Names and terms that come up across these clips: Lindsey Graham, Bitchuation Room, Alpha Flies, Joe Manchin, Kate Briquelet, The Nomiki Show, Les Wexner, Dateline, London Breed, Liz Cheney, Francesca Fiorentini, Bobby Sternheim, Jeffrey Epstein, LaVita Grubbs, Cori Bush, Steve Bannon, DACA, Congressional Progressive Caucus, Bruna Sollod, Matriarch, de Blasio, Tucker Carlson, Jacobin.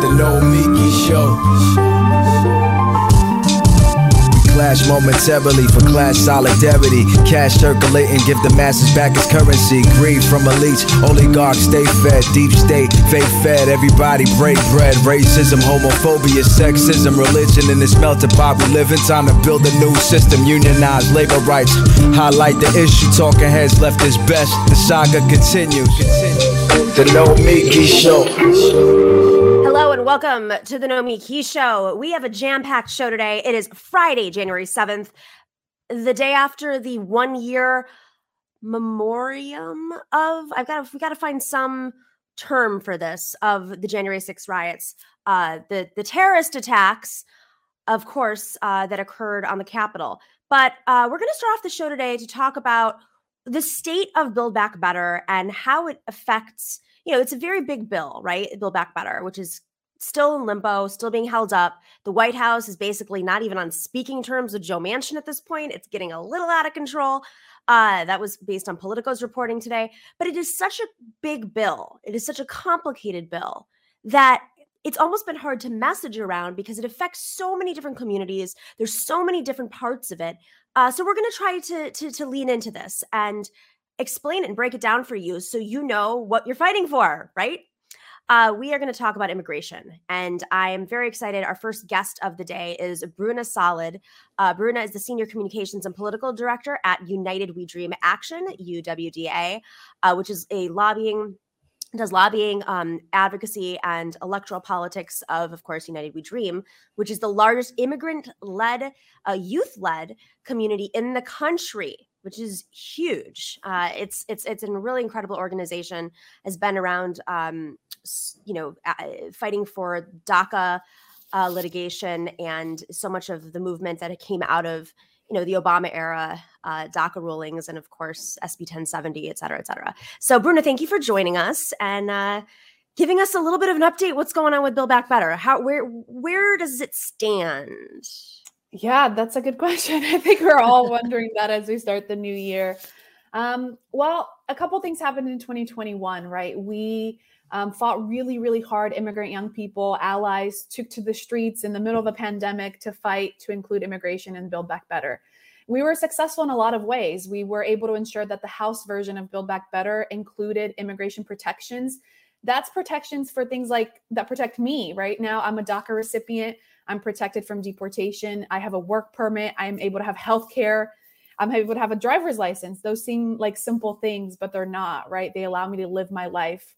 The Nomiki Show. We clash momentarily for clash solidarity. Cash circulating, give the masses back its currency. Greed from elites, oligarchs, stay fed. Deep state, fake fed, everybody break bread. Racism, homophobia, sexism, religion, and it's melted pot we live in. Time to build a new system, unionize labor rights. Highlight the issue, talking heads left is best. The saga continues. The Nomiki Show. Hello and welcome to the Nomiki Show. We have a jam-packed show today. It is Friday, January 7th, the day after the one-year memoriam of, we got to find some term for this, of the January 6th riots, the terrorist attacks, of course, that occurred on the Capitol. But we're going to start off the show today to talk about the state of Build Back Better and how it affects, you know, it's a very big bill, right? Build Back Better, which is still in limbo, still being held up. The White House is basically not even on speaking terms with Joe Manchin at this point. It's getting a little out of control. That was based on Politico's reporting today. But it is such a big bill. It is such a complicated bill that it's almost been hard to message around because it affects so many different communities. There's so many different parts of it. So we're going to try to lean into this and explain it and break it down for you so you know what you're fighting for, right? We are going to talk about immigration, and I am very excited. Our first guest of the day is Bruna Sollod. Bruna is the Senior Communications and Political Director at United We Dream Action, UWDA, which is a lobbying, advocacy, and electoral politics of course, United We Dream, which is the largest immigrant-led, youth-led community in the country, which is huge. It's a really incredible organization. Has been around, fighting for DACA litigation and so much of the movement that it came out of, you know, the Obama era, DACA rulings, and of course, SB 1070, et cetera, et cetera. So Bruna, thank you for joining us and giving us a little bit of an update. What's going on with Build Back Better? Where does it stand? Yeah, that's a good question. I think we're all wondering that as we start the new year. Well, a couple things happened in 2021, right? We fought really, really hard. Immigrant young people, allies took to the streets in the middle of a pandemic to fight to include immigration and Build Back Better. We were successful in a lot of ways. We were able to ensure that the House version of Build Back Better included immigration protections. That's protections for things like that protect me. Right now, I'm a DACA recipient. I'm protected from deportation. I have a work permit. I am able to have health care. I'm able to have a driver's license. Those seem like simple things, but they're not, right? They allow me to live my life.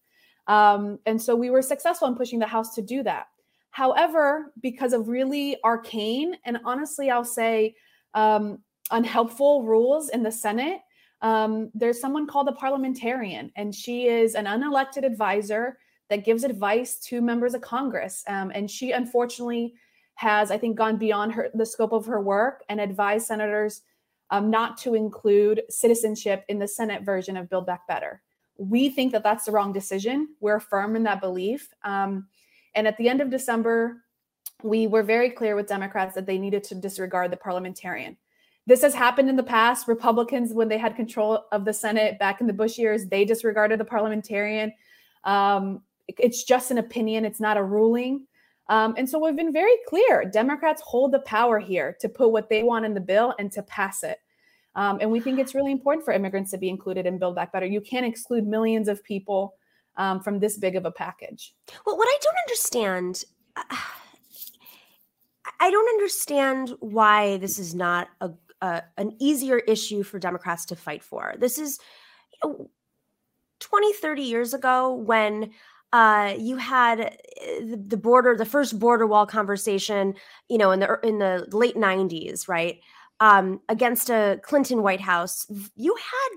And so we were successful in pushing the House to do that. However, because of really arcane and honestly, I'll say unhelpful rules in the Senate, there's someone called the parliamentarian, and she is an unelected advisor that gives advice to members of Congress. And she unfortunately has, I think, gone beyond the scope of her work and advised senators not to include citizenship in the Senate version of Build Back Better. We think that that's the wrong decision. We're firm in that belief. And at the end of December, we were very clear with Democrats that they needed to disregard the parliamentarian. This has happened in the past. Republicans, when they had control of the Senate back in the Bush years, they disregarded the parliamentarian. It's just an opinion. It's not a ruling. And so we've been very clear. Democrats hold the power here to put what they want in the bill and to pass it. And we think it's really important for immigrants to be included in Build Back Better. You can't exclude millions of people from this big of a package. Well, what I don't understand, why this is not an easier issue for Democrats to fight for. This is 20, 30 years ago when you had the border, the first border wall conversation, you know, in the late 90s, right? Against a Clinton White House, you had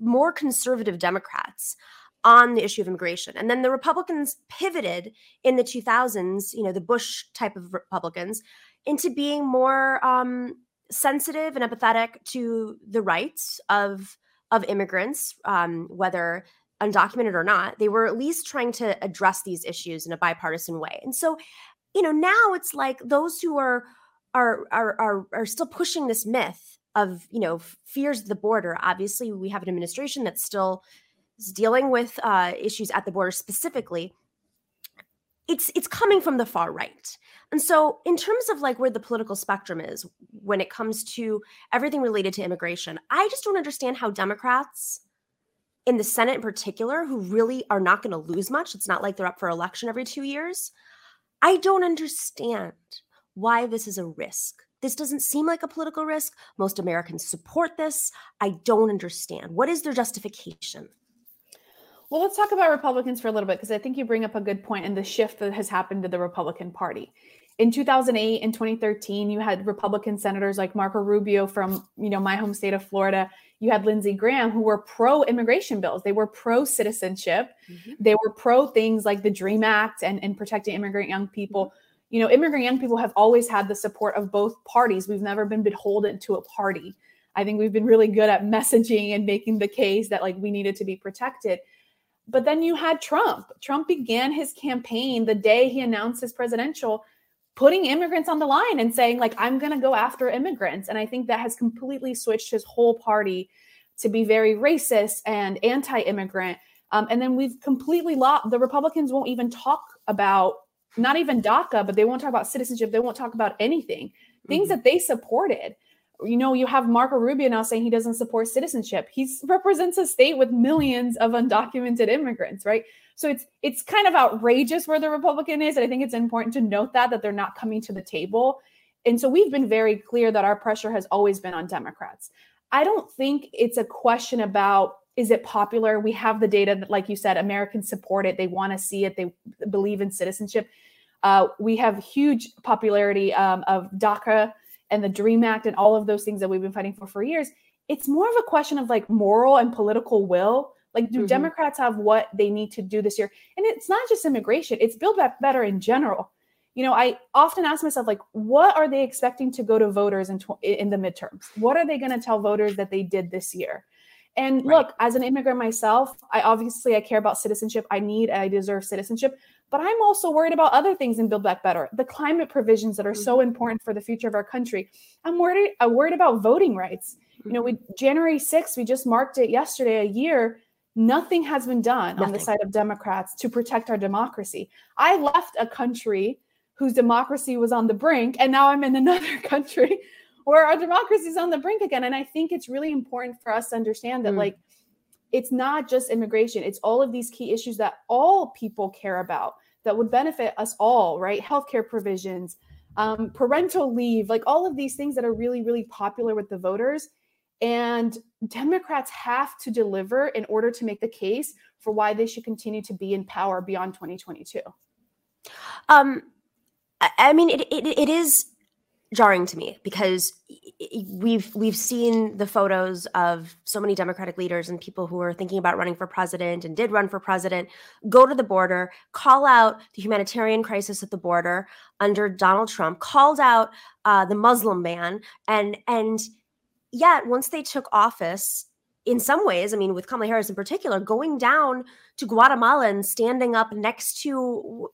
more conservative Democrats on the issue of immigration. And then the Republicans pivoted in the 2000s, you know, the Bush type of Republicans, into being more sensitive and empathetic to the rights of immigrants, whether undocumented or not. They were at least trying to address these issues in a bipartisan way. And so, you know, now it's like those who are still pushing this myth of, you know, fears at the border. Obviously, we have an administration that's still dealing with issues at the border specifically. it's coming from the far right. And so in terms of like where the political spectrum is when it comes to everything related to immigration, I just don't understand how Democrats in the Senate in particular, who really are not going to lose much, it's not like they're up for election every 2 years. I don't understand why this is a risk. This doesn't seem like a political risk. Most Americans support this. I don't understand. What is their justification? Well, let's talk about Republicans for a little bit, because I think you bring up a good point in the shift that has happened to the Republican Party. In 2008 and 2013, you had Republican senators like Marco Rubio from, you know, my home state of Florida. You had Lindsey Graham, who were pro-immigration bills. They were pro-citizenship. Mm-hmm. They were pro things like the DREAM Act and protecting immigrant young people. Mm-hmm. You know, immigrant young people have always had the support of both parties. We've never been beholden to a party. I think we've been really good at messaging and making the case that like we needed to be protected. But then you had Trump. Trump began his campaign the day he announced his presidential, putting immigrants on the line and saying, like, I'm going to go after immigrants. And I think that has completely switched his whole party to be very racist and anti-immigrant. And then we've completely lost, the Republicans won't even talk about, not even DACA, but they won't talk about citizenship. They won't talk about anything, things that they supported. You know, you have Marco Rubio now saying he doesn't support citizenship. He represents a state with millions of undocumented immigrants, right? So it's kind of outrageous where the Republican is. And I think it's important to note that they're not coming to the table. And so we've been very clear that our pressure has always been on Democrats. I don't think it's a question about, is it popular? We have the data that, like you said, Americans support it. They want to see it. They believe in citizenship. We have huge popularity of DACA and the DREAM Act and all of those things that we've been fighting for years. It's more of a question of like moral and political will. Like, do Democrats have what they need to do this year? And it's not just immigration, it's Build Back Better in general. You know, I often ask myself, like, what are they expecting to go to voters in the midterms? What are they going to tell voters that they did this year? And look, as an immigrant myself, I care about citizenship. I deserve citizenship. But I'm also worried about other things in Build Back Better, the climate provisions that are so important for the future of our country. I'm worried about voting rights. You know, January 6th, we just marked it yesterday, a year. Nothing has been done on the side of Democrats to protect our democracy. I left a country whose democracy was on the brink, and now I'm in another country where our democracy is on the brink again. And I think it's really important for us to understand that, like, it's not just immigration. It's all of these key issues that all people care about that would benefit us all, right? Healthcare provisions, parental leave, like all of these things that are really, really popular with the voters. And Democrats have to deliver in order to make the case for why they should continue to be in power beyond 2022. I mean, it is jarring to me because we've seen the photos of so many Democratic leaders and people who are thinking about running for president and did run for president, go to the border, call out the humanitarian crisis at the border under Donald Trump, called out the Muslim ban, and yet once they took office, in some ways, I mean, with Kamala Harris in particular, going down to Guatemala and standing up next to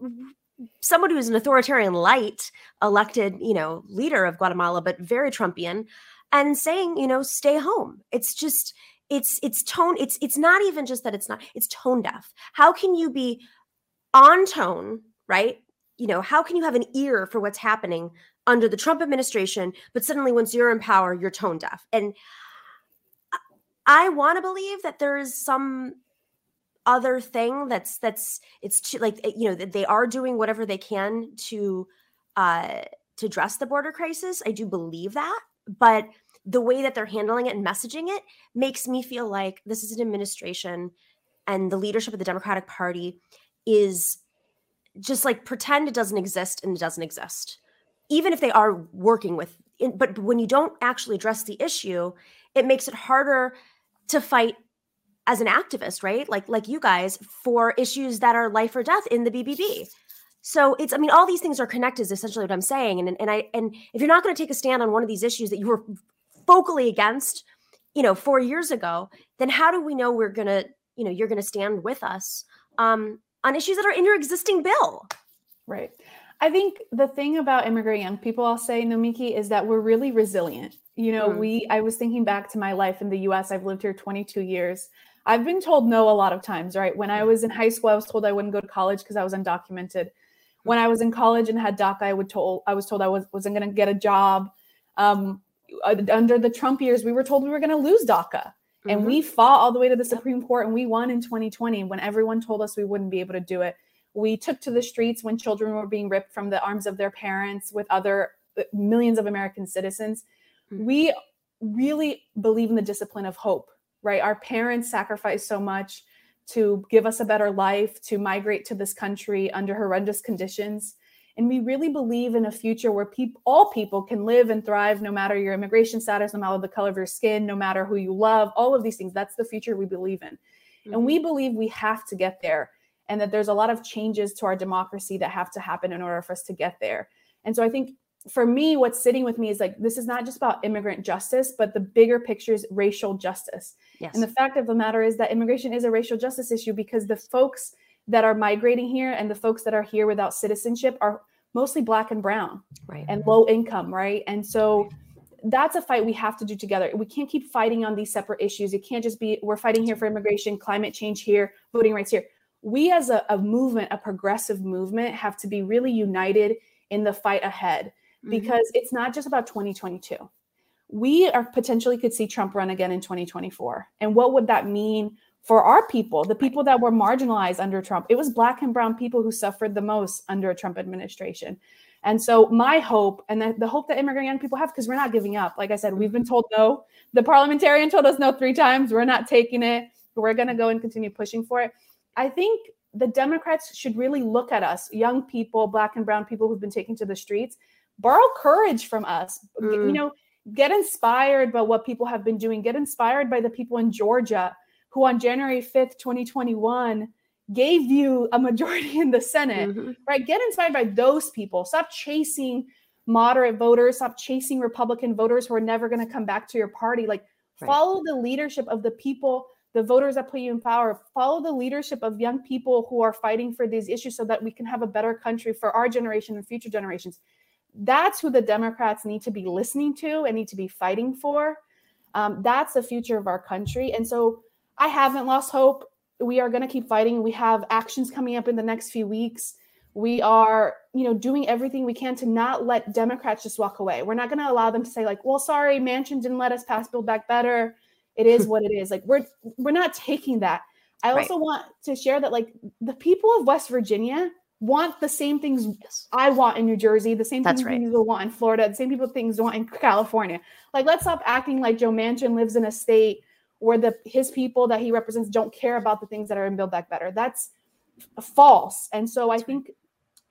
someone who is an authoritarian light elected, you know, leader of Guatemala, but very Trumpian, and saying, you know, stay home. It's just, it's tone. It's not even just that it's not, it's tone deaf. How can you be on tone, right? You know, how can you have an ear for what's happening under the Trump administration, but suddenly once you're in power, you're tone deaf? And I want to believe that there is some other thing that's it's too, like, you know, they are doing whatever they can to address the border crisis. I do believe that, but the way that they're handling it and messaging it makes me feel like this is an administration and the leadership of the Democratic Party is just like pretend it doesn't exist, and it doesn't exist, even if they are working with it. But when you don't actually address the issue, it makes it harder to fight as an activist, right? Like you guys, for issues that are life or death in the BBB. So it's, I mean, all these things are connected is essentially what I'm saying. And if you're not going to take a stand on one of these issues that you were vocally against, you know, 4 years ago, then how do we know we're going to, you know, you're going to stand with us on issues that are in your existing bill? Right. I think the thing about immigrant young people, I'll say, Nomiki, is that we're really resilient. You know, I was thinking back to my life in the US. I've lived here 22 years. I've been told no a lot of times, right? When I was in high school, I was told I wouldn't go to college because I was undocumented. When I was in college and had DACA, I was told I wasn't going to get a job. Under the Trump years, we were told we were going to lose DACA. Mm-hmm. And we fought all the way to the Supreme Court, and we won in 2020 when everyone told us we wouldn't be able to do it. We took to the streets when children were being ripped from the arms of their parents with other millions of American citizens. Mm-hmm. We really believe in the discipline of hope, right? Our parents sacrificed so much to give us a better life, to migrate to this country under horrendous conditions. And we really believe in a future where all people can live and thrive, no matter your immigration status, no matter the color of your skin, no matter who you love, all of these things. That's the future we believe in. Mm-hmm. And we believe we have to get there, and that there's a lot of changes to our democracy that have to happen in order for us to get there. And so I think for me, what's sitting with me is like, this is not just about immigrant justice, but the bigger picture is racial justice. Yes. And the fact of the matter is that immigration is a racial justice issue, because the folks that are migrating here and the folks that are here without citizenship are mostly Black and brown, right, and low income, right? And so that's a fight we have to do together. We can't keep fighting on these separate issues. It can't just be, we're fighting here for immigration, climate change here, voting rights here. We as a movement, a progressive movement, have to be really united in the fight ahead, because mm-hmm. it's not just about 2022. We are potentially could see Trump run again in 2024. And what would that mean for our people, the people that were marginalized under Trump? It was Black and brown people who suffered the most under a Trump administration. And so my hope, and the hope that immigrant young people have, because we're not giving up. Like I said, we've been told no. The parliamentarian told us no 3 times. We're not taking it. We're going to go and continue pushing for it. I think the Democrats should really look at us, young people, Black and brown people who've been taken to the streets, borrow courage from us, you know, get inspired by what people have been doing, get inspired by the people in Georgia who on January 5th, 2021, gave you a majority in the Senate, mm-hmm. right? Get inspired by those people. Stop chasing moderate voters, stop chasing Republican voters who are never going to come back to your party. Like follow the leadership of the people, the voters that put you in power, follow the leadership of young people who are fighting for these issues so that we can have a better country for our generation and future generations. That's who the Democrats need to be listening to and need to be fighting for. That's the future of our country. And so I haven't lost hope. We are going to keep fighting. We have actions coming up in the next few weeks. We are, you know, doing everything we can to not let Democrats just walk away. We're not going to allow them to say like, well, sorry, Manchin didn't let us pass Build Back Better. It is what it is. Like we're not taking that. I also want to share that like the people of West Virginia want the same things I want in New Jersey, the same things they want in Florida, the same people things want in California. Like let's stop acting like Joe Manchin lives in a state where his people that he represents don't care about the things that are in Build Back Better. That's false. And so I think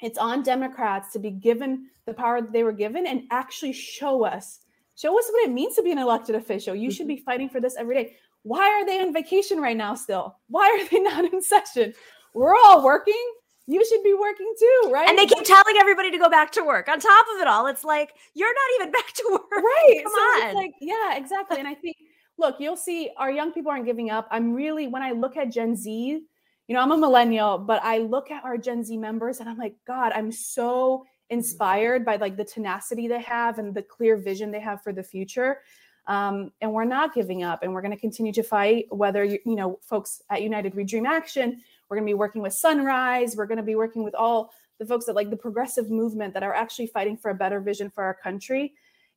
it's on Democrats to be given the power that they were given and actually show us what it means to be an elected official. You should be fighting for this every day. Why are they on vacation right now still? Why are they not in session? We're all working. You should be working too, right? And they keep telling everybody to go back to work. On top of it all, it's like, you're not even back to work. Right. Come on. It's like, yeah, exactly. And I think, look, you'll see our young people aren't giving up. I'm really, when I look at Gen Z, you know, I'm a millennial, but I look at our Gen Z members and I'm like, God, I'm so inspired by like the tenacity they have and the clear vision they have for the future. And we're not giving up, and we're going to continue to fight, whether, you know, folks at United We Dream Action, we're going to be working with Sunrise. We're going to be working with all the folks that like the progressive movement that are actually fighting for a better vision for our country.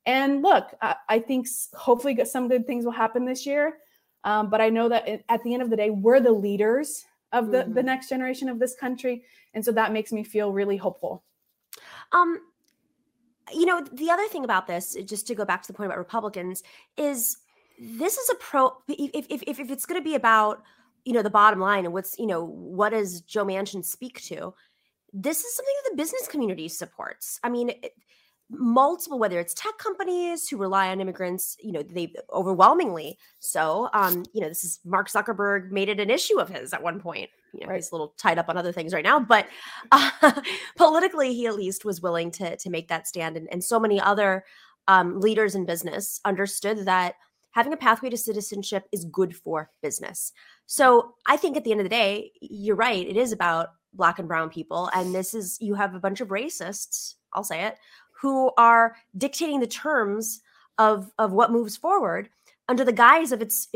And look, I think hopefully some good things will happen this year. But I know that at the end of the day, we're the leaders of the next generation of this country. And so that makes me feel really hopeful. You know, the other thing about this, just to go back to the point about Republicans, is this is if it's going to be about, you know, the bottom line and what's, you know, what does Joe Manchin speak to? This is something that the business community supports. I mean, multiple, whether it's tech companies who rely on immigrants, you know, they overwhelmingly so, you know, this is Mark Zuckerberg made it an issue of his at one point. You know, he's a little tied up on other things right now, but politically, he at least was willing to make that stand. And so many other leaders in business understood that having a pathway to citizenship is good for business. So I think at the end of the day, you're right. It is about Black and brown people. And this is, you have a bunch of racists, I'll say it, who are dictating the terms of what moves forward under the guise of it's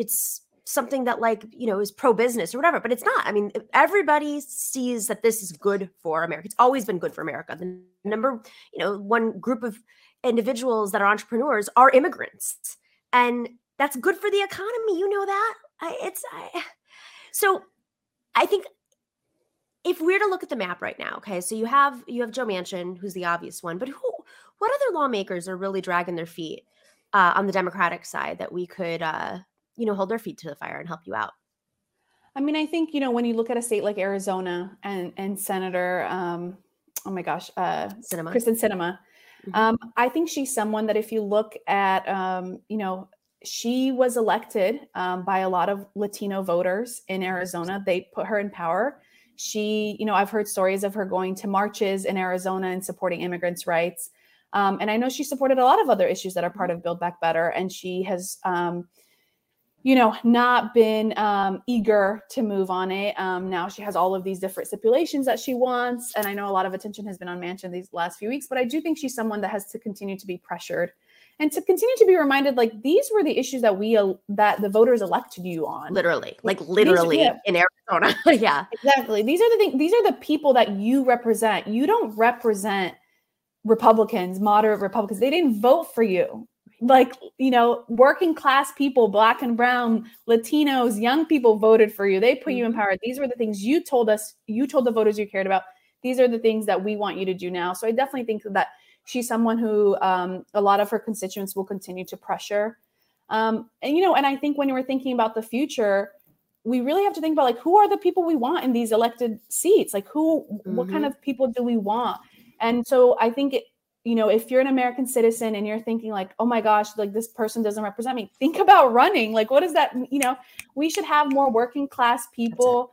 something that, like, you know, is pro-business or whatever, but it's not. I mean, everybody sees that this is good for America. It's always been good for America. The number, you know, one group of individuals that are entrepreneurs are immigrants, and that's good for the economy. You know that. So I think if we're to look at the map right now, okay, so you have Joe Manchin, who's the obvious one, but what other lawmakers are really dragging their feet on the Democratic side that we could, you know, hold their feet to the fire and help you out? I mean, I think, you know, when you look at a state like Arizona and Senator, Sinema. Kristen Sinema, mm-hmm. I think she's someone that if you look at, you know, she was elected by a lot of Latino voters in Arizona. They put her in power. She, you know, I've heard stories of her going to marches in Arizona and supporting immigrants' rights. And I know she supported a lot of other issues that are part of Build Back Better. And she has, you know, not been eager to move on it. Now she has all of these different stipulations that she wants. And I know a lot of attention has been on Manchin these last few weeks, but I do think she's someone that has to continue to be pressured and to continue to be reminded, like, these were the issues that that the voters elected you on. Literally, in Arizona. Yeah, exactly. These are the people that you represent. You don't represent Republicans, moderate Republicans. They didn't vote for you. Like, you know, working class people, Black and brown, Latinos, young people voted for you. They put you in power. These were the things you told us. You told the voters you cared about. These are the things that we want you to do now. So I definitely think that she's someone who a lot of her constituents will continue to pressure. And, you know, and I think when we're thinking about the future, we really have to think about, like, who are the people we want in these elected seats? Like, what kind of people do we want? And so I think, you know, if you're an American citizen and you're thinking, like, oh my gosh, like, this person doesn't represent me, think about running. Like, what does that, you know, we should have more working class people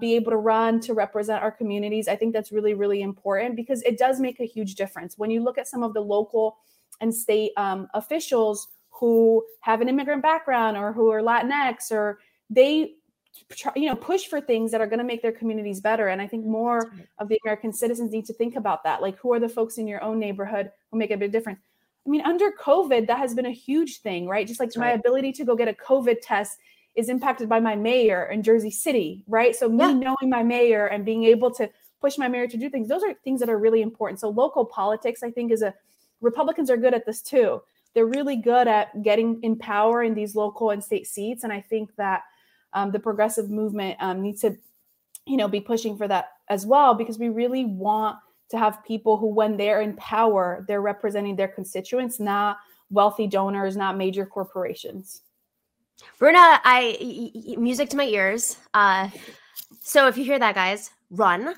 be able to run to represent our communities. I think that's really, really important because it does make a huge difference. When you look at some of the local and state officials who have an immigrant background or who are Latinx, or they, you know, push for things that are going to make their communities better. And I think more of the American citizens need to think about that. Like, who are the folks in your own neighborhood who make a big difference? I mean, under COVID, that has been a huge thing, right? Just like my ability to go get a COVID test is impacted by my mayor in Jersey City, right? So me knowing my mayor and being able to push my mayor to do things, those are things that are really important. So local politics, I think, Republicans are good at this too. They're really good at getting in power in these local and state seats. And I think that the progressive movement needs to, you know, be pushing for that as well, because we really want to have people who, when they're in power, they're representing their constituents, not wealthy donors, not major corporations. Bruna, music to my ears. So if you hear that, guys, run.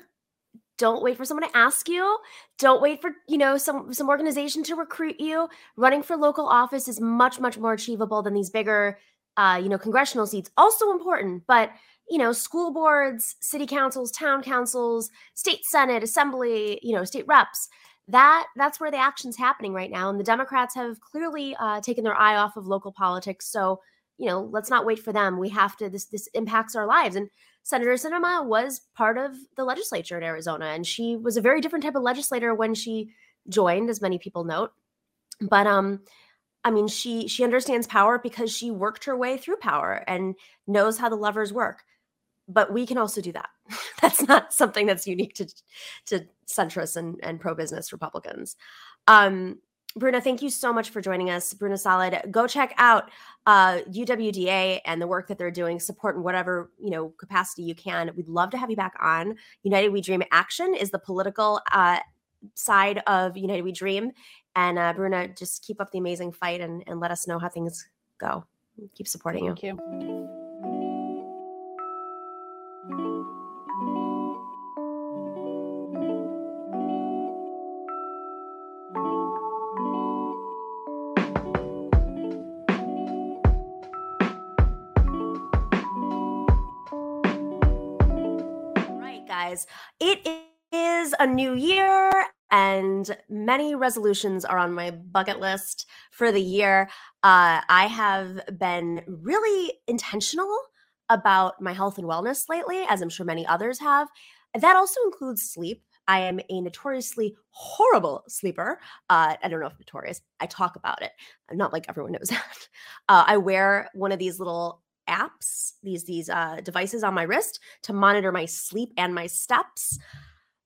Don't wait for someone to ask you. Don't wait for, you know, some organization to recruit you. Running for local office is much, much more achievable than these bigger, you know, congressional seats. Also important, but, you know, school boards, city councils, town councils, state senate, assembly, you know, state reps. That's where the action's happening right now, and the Democrats have clearly taken their eye off of local politics. So, you know, let's not wait for them. We have to, this impacts our lives. And Senator Sinema was part of the legislature in Arizona, and she was a very different type of legislator when she joined, as many people note. But, I mean, she understands power because she worked her way through power and knows how the levers work. But we can also do that. That's not something that's unique to centrists and pro-business Republicans. Bruna, thank you so much for joining us. Bruna Sollod, go check out UWDA and the work that they're doing. Support in whatever, you know, capacity you can. We'd love to have you back on. United We Dream Action is the political side of United We Dream. And Bruna, just keep up the amazing fight and let us know how things go. Keep supporting you. Thank you. It is a new year, and many resolutions are on my bucket list for the year. I have been really intentional about my health and wellness lately, as I'm sure many others have. That also includes sleep. I am a notoriously horrible sleeper. I don't know if notorious. I talk about it. I'm not like everyone knows that. I wear one of these little apps, these devices on my wrist to monitor my sleep and my steps.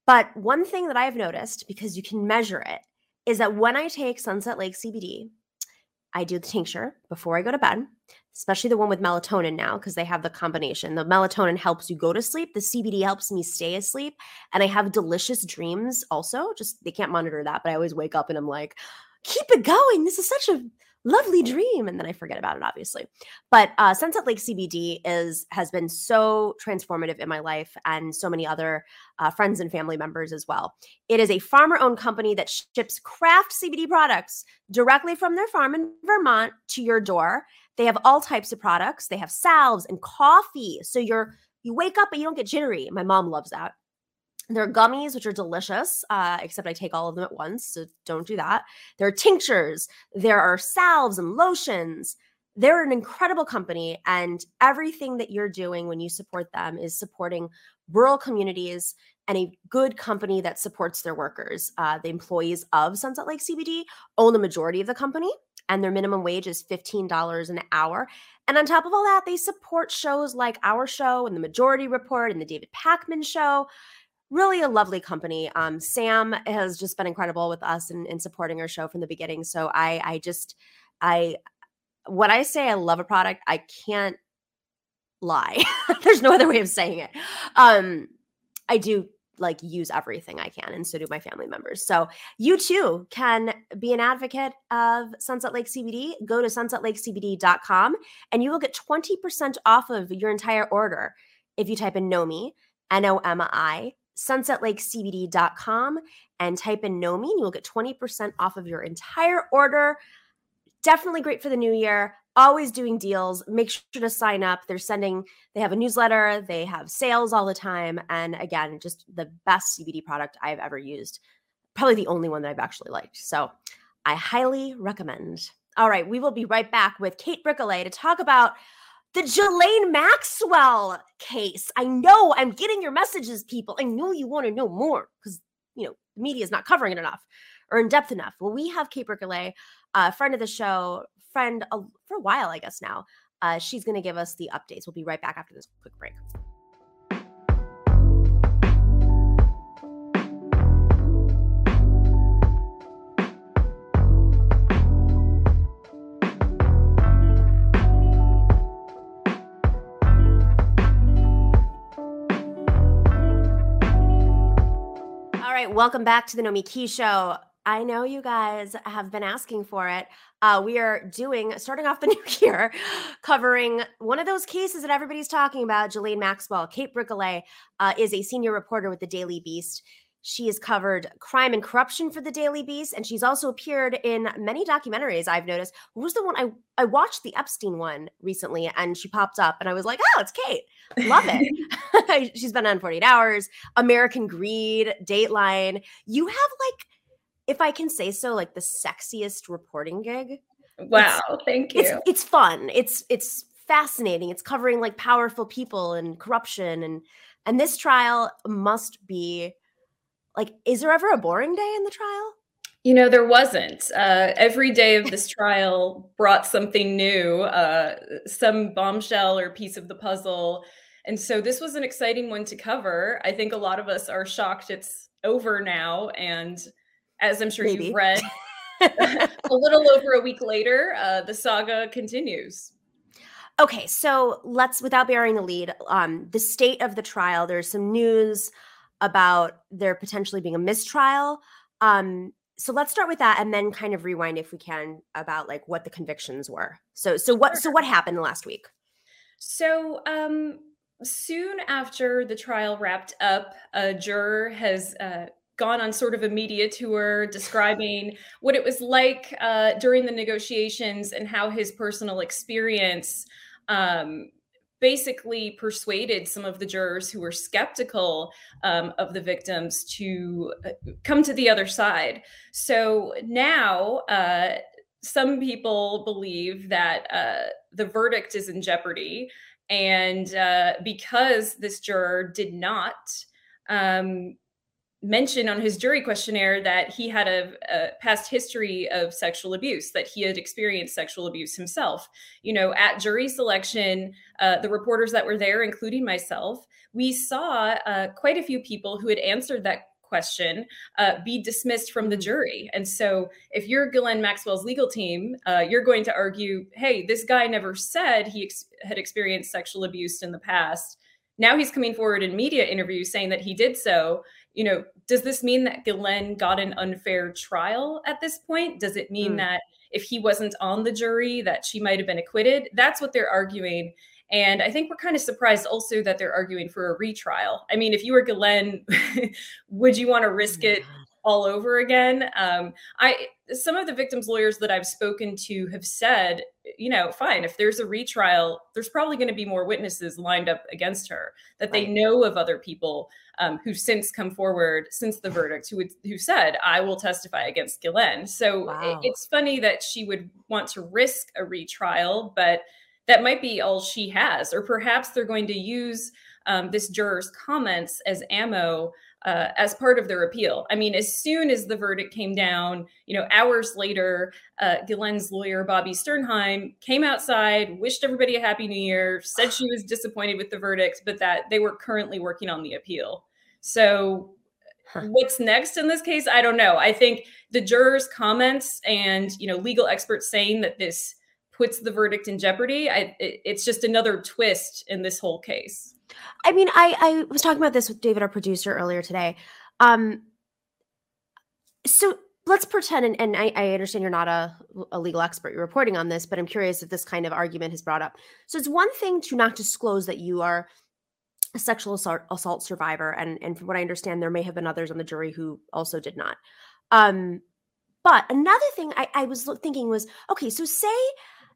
But one thing that I've noticed, because you can measure it, is that when I take Sunset Lake CBD, I do the tincture before I go to bed, especially the one with melatonin now, because they have the combination. The melatonin helps you go to sleep. The CBD helps me stay asleep. And I have delicious dreams also. Just they can't monitor that, but I always wake up and I'm like, keep it going. This is such a lovely dream. And then I forget about it, obviously. But Sunset Lake CBD has been so transformative in my life and so many other friends and family members as well. It is a farmer-owned company that ships craft CBD products directly from their farm in Vermont to your door. They have all types of products. They have salves and coffee. So you wake up and you don't get jittery. My mom loves that. There are gummies, which are delicious, except I take all of them at once, so don't do that. There are tinctures. There are salves and lotions. They're an incredible company, and everything that you're doing when you support them is supporting rural communities and a good company that supports their workers. The employees of Sunset Lake CBD own the majority of the company, and their minimum wage is $15 an hour. And on top of all that, they support shows like our show and The Majority Report and The David Pakman Show. Really a lovely company. Sam has just been incredible with us in supporting our show from the beginning. So when I say I love a product, I can't lie. There's no other way of saying it. I do like use everything I can, and so do my family members. So you too can be an advocate of Sunset Lake CBD. Go to sunsetlakecbd.com and you will get 20% off of your entire order if you type in Nomi, N-O-M-I, sunsetlakecbd.com, and type in Nomi, and you will get 20% off of your entire order. Definitely great for the new year. Always doing deals. Make sure to sign up. They have a newsletter. They have sales all the time. And again, just the best CBD product I've ever used. Probably the only one that I've actually liked. So I highly recommend. All right. We will be right back with Kate Briquelet to talk about the Ghislaine Maxwell case. I know I'm getting your messages, people. I know you want to know more because, the media is not covering it enough or in depth enough. Well, we have Kate Briquelet, a friend of the show, for a while, I guess now. She's going to give us the updates. We'll be right back after this quick break. All right, welcome back to the Nomiki Show. I know you guys have been asking for it. We are starting off the new year, covering one of those cases that everybody's talking about, Ghislaine Maxwell. Kate Briquelet is a senior reporter with the Daily Beast. She has covered crime and corruption for the Daily Beast, and she's also appeared in many documentaries, I've noticed. What was the one? I watched the Epstein one recently, and she popped up, and I was like, oh, it's Kate. Love it. She's been on 48 Hours, American Greed, Dateline. You have, if I can say so, the sexiest reporting gig. Wow, thank you. It's fun. It's fascinating. It's covering, powerful people and corruption, and this trial must be... is there ever a boring day in the trial? There wasn't. Every day of this trial brought something new, some bombshell or piece of the puzzle. And so this was an exciting one to cover. I think a lot of us are shocked it's over now. And as I'm sure you've read, a little over a week later, the saga continues. Okay, so without burying the lead, the state of the trial, there's some news about there potentially being a mistrial. So let's start with that and then kind of rewind if we can about what the convictions were. So what happened last week? So soon after the trial wrapped up, a juror has gone on sort of a media tour describing what it was like during the negotiations and how his personal experience basically persuaded some of the jurors who were skeptical of the victims to come to the other side. So now some people believe that the verdict is in jeopardy. And because this juror did not mentioned on his jury questionnaire that he had a past history of sexual abuse, that he had experienced sexual abuse himself. You know, at jury selection, the reporters that were there, including myself, we saw quite a few people who had answered that question be dismissed from the jury. And so if you're Ghislaine Maxwell's legal team, you're going to argue, hey, this guy never said he had experienced sexual abuse in the past. Now he's coming forward in media interviews saying that he did so. You know, does this mean that Ghislaine got an unfair trial at this point? Does it mean that if he wasn't on the jury, that she might have been acquitted? That's what they're arguing. And I think we're kind of surprised also that they're arguing for a retrial. I mean, if you were Ghislaine, would you want to risk it all over again? Some of the victims' lawyers that I've spoken to have said, you know, fine, if there's a retrial, there's probably going to be more witnesses lined up against her that they know of, other people who've since come forward since the verdict, who said, I will testify against Ghislaine. So it's funny that she would want to risk a retrial, but that might be all she has. Or perhaps they're going to use this juror's comments as ammo as part of their appeal. I mean, as soon as the verdict came down, you know, hours later, Ghislaine's lawyer, Bobby Sternheim, came outside, wished everybody a happy new year, said she was disappointed with the verdict, but that they were currently working on the appeal. So what's next in this case? I don't know. I think the jurors' comments and, you know, legal experts saying that this puts the verdict in jeopardy, it's just another twist in this whole case. I mean, I was talking about this with David, our producer, earlier today. So let's pretend, and I understand you're not a legal expert, you're reporting on this, but I'm curious if this kind of argument has brought up. So it's one thing to not disclose that you are a sexual assault survivor. And from what I understand, there may have been others on the jury who also did not. But another thing I was thinking was, okay, so say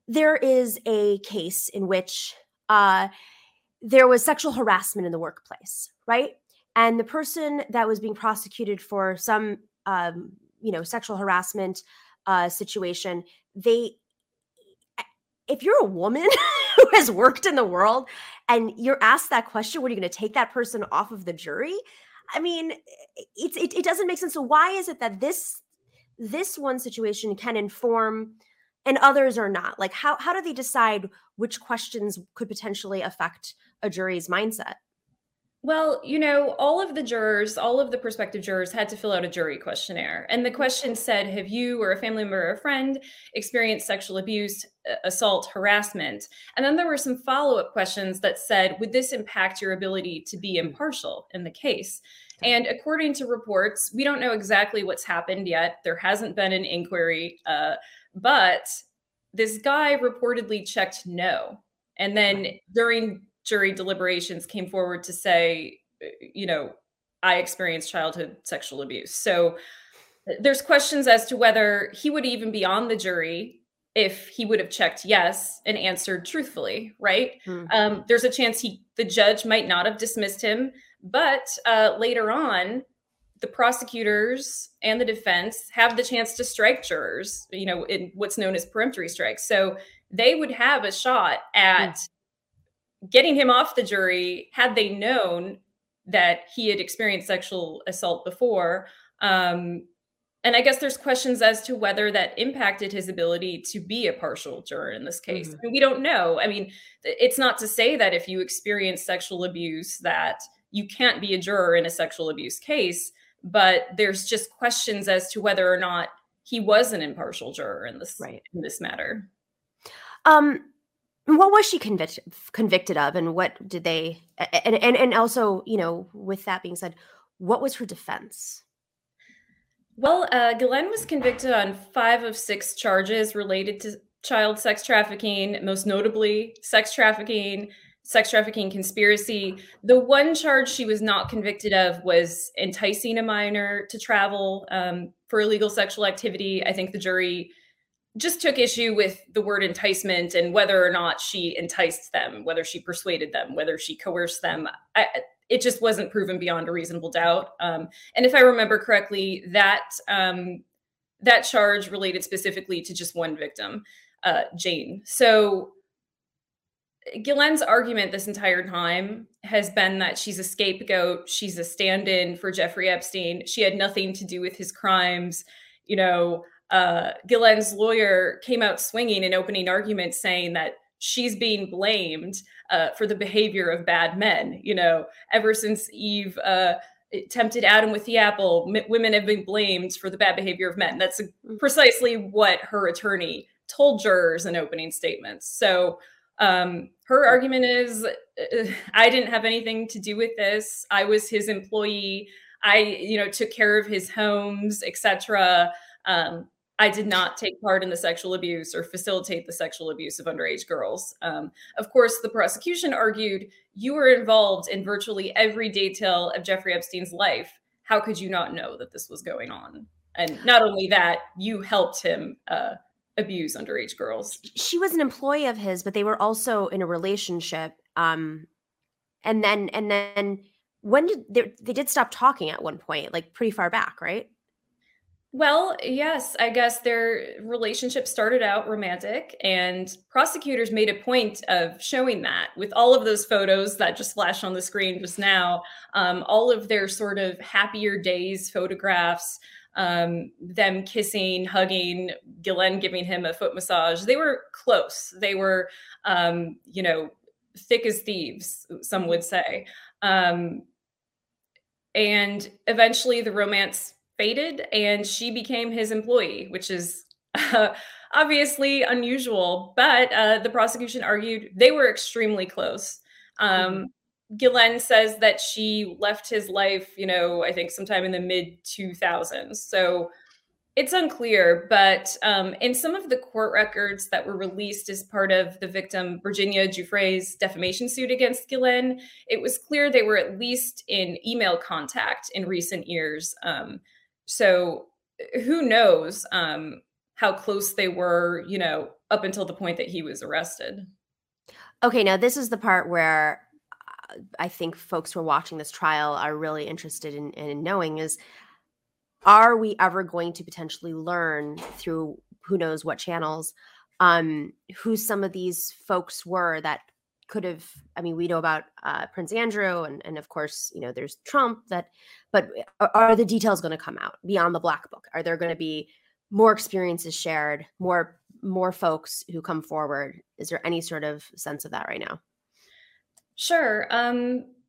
there is a case in which there was sexual harassment in the workplace, right? And the person that was being prosecuted for some, you know, sexual harassment situation, if you're a woman who has worked in the world and you're asked that question, what, are you going to take that person off of the jury? I mean, it doesn't make sense. So why is it that this one situation can inform and others are not? Like, how do they decide which questions could potentially affect a jury's mindset? Well, you know, all of the prospective jurors had to fill out a jury questionnaire. And the question said, have you or a family member or a friend experienced sexual abuse, assault, harassment? And then there were some follow-up questions that said, would this impact your ability to be impartial in the case? And according to reports, we don't know exactly what's happened yet. There hasn't been an inquiry, but this guy reportedly checked no. And then during jury deliberations came forward to say, you know, I experienced childhood sexual abuse. So there's questions as to whether he would even be on the jury if he would have checked yes and answered truthfully, right? There's a chance the judge might not have dismissed him, but later on, the prosecutors and the defense have the chance to strike jurors, you know, in what's known as peremptory strikes. So they would have a shot at getting him off the jury had they known that he had experienced sexual assault before. And I guess there's questions as to whether that impacted his ability to be a partial juror in this case. I mean, we don't know. I mean, it's not to say that if you experience sexual abuse that you can't be a juror in a sexual abuse case, but there's just questions as to whether or not he was an impartial juror in this in this matter. What was she convicted of, and what did they? And also, you know, with that being said, what was her defense? Well, Ghislaine was convicted on 5 of 6 charges related to child sex trafficking, most notably sex trafficking conspiracy. The one charge she was not convicted of was enticing a minor to travel for illegal sexual activity. I think the jury just took issue with the word enticement and whether or not she enticed them, whether she persuaded them, whether she coerced them. It just wasn't proven beyond a reasonable doubt. And if I remember correctly, that charge related specifically to just one victim, Jane. So Ghislaine's argument this entire time has been that she's a scapegoat. She's a stand-in for Jeffrey Epstein. She had nothing to do with his crimes. You know, Ghislaine's lawyer came out swinging in opening argument saying that she's being blamed for the behavior of bad men. You know, ever since Eve tempted Adam with the apple, women have been blamed for the bad behavior of men. That's precisely what her attorney told jurors in opening statements. So her argument is, I didn't have anything to do with this. I was his employee. I, you know, took care of his homes, etc. I did not take part in the sexual abuse or facilitate the sexual abuse of underage girls. Of course, the prosecution argued, you were involved in virtually every detail of Jeffrey Epstein's life. How could you not know that this was going on? And not only that, you helped him abuse underage girls. She was an employee of his, but they were also in a relationship. And then when did they did stop talking at one point, like pretty far back, right? Well, yes, I guess their relationship started out romantic, and prosecutors made a point of showing that with all of those photos that just flashed on the screen just now, all of their sort of happier days photographs, them kissing, hugging, Ghislaine giving him a foot massage. They were close. They were, you know, thick as thieves, some would say. And eventually the romance faded and she became his employee, which is obviously unusual, but the prosecution argued they were extremely close. Ghislaine says that she left his life, you know, I think sometime in the mid-2000s. So it's unclear, but in some of the court records that were released as part of the victim Virginia Giuffre's defamation suit against Ghislaine, it was clear they were at least in email contact in recent years. So who knows how close they were, you know, up until the point that he was arrested. Okay, now this is the part where I think folks who are watching this trial are really interested in knowing is, are we ever going to potentially learn through who knows what channels who some of these folks were that could have, I mean, we know about Prince Andrew and of course, you know, there's Trump that, but are the details going to come out beyond the black book? Are there going to be more experiences shared, more folks who come forward? Is there any sort of sense of that right now? Sure.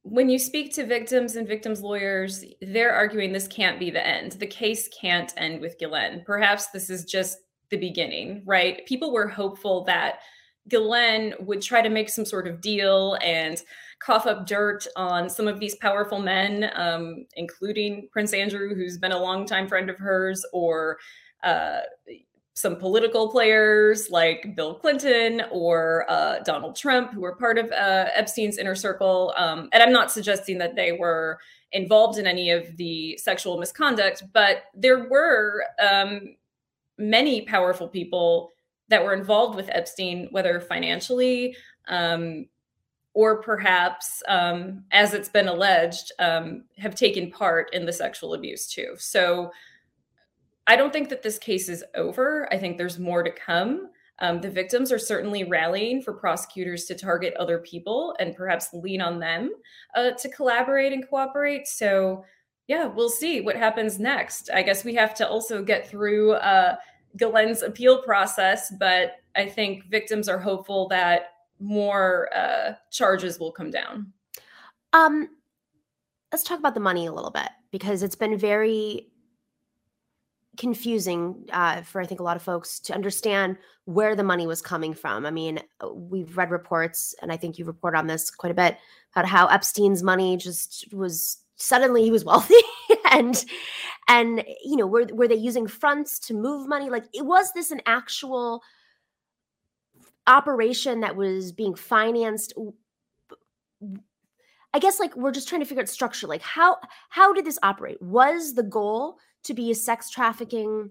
When you speak to victims and victims' lawyers, they're arguing this can't be the end. The case can't end with Ghislaine. Perhaps this is just the beginning, right? People were hopeful that Ghislaine would try to make some sort of deal and cough up dirt on some of these powerful men, including Prince Andrew, who's been a longtime friend of hers, or some political players like Bill Clinton or Donald Trump, who were part of Epstein's inner circle. And I'm not suggesting that they were involved in any of the sexual misconduct, but there were many powerful people that were involved with Epstein, whether financially or perhaps, as it's been alleged, have taken part in the sexual abuse too. So I don't think that this case is over. I think there's more to come. The victims are certainly rallying for prosecutors to target other people and perhaps lean on them to collaborate and cooperate. So yeah, we'll see what happens next. I guess we have to also get through Ghislaine's appeal process, but I think victims are hopeful that more charges will come down. Let's talk about the money a little bit, because it's been very confusing for I think a lot of folks to understand where the money was coming from. I mean, we've read reports, and I think you report on this quite a bit, about how Epstein's money just was suddenly he was wealthy and you know, were they using fronts to move money? Like, was this an actual operation that was being financed? I guess, like, we're just trying to figure out structure. Like, how did this operate? Was the goal to be a sex trafficking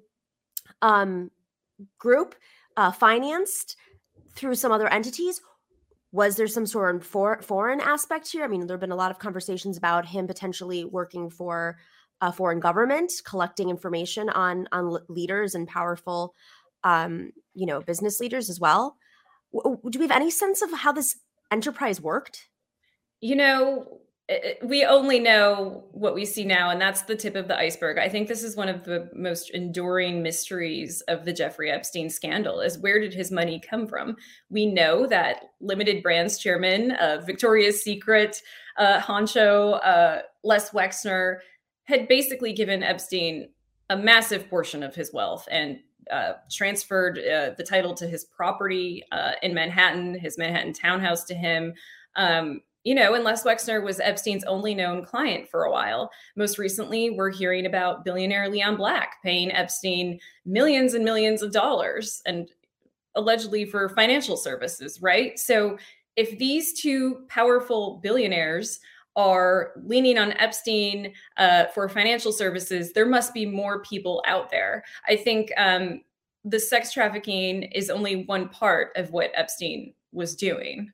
group financed through some other entities? Was there some sort of foreign aspect here? I mean, there have been a lot of conversations about him potentially working for a foreign government, collecting information on leaders and powerful, you know, business leaders as well. Do we have any sense of how this enterprise worked? You know, we only know what we see now, and that's the tip of the iceberg. I think this is one of the most enduring mysteries of the Jeffrey Epstein scandal is where did his money come from? We know that Limited Brands chairman, Victoria's Secret, honcho, Les Wexner, had basically given Epstein a massive portion of his wealth and transferred the title to his property in Manhattan, his Manhattan townhouse to him. You know, and Les Wexner was Epstein's only known client for a while. Most recently, we're hearing about billionaire Leon Black paying Epstein millions and millions of dollars and allegedly for financial services, right? So if these two powerful billionaires are leaning on Epstein for financial services, there must be more people out there. I think the sex trafficking is only one part of what Epstein was doing.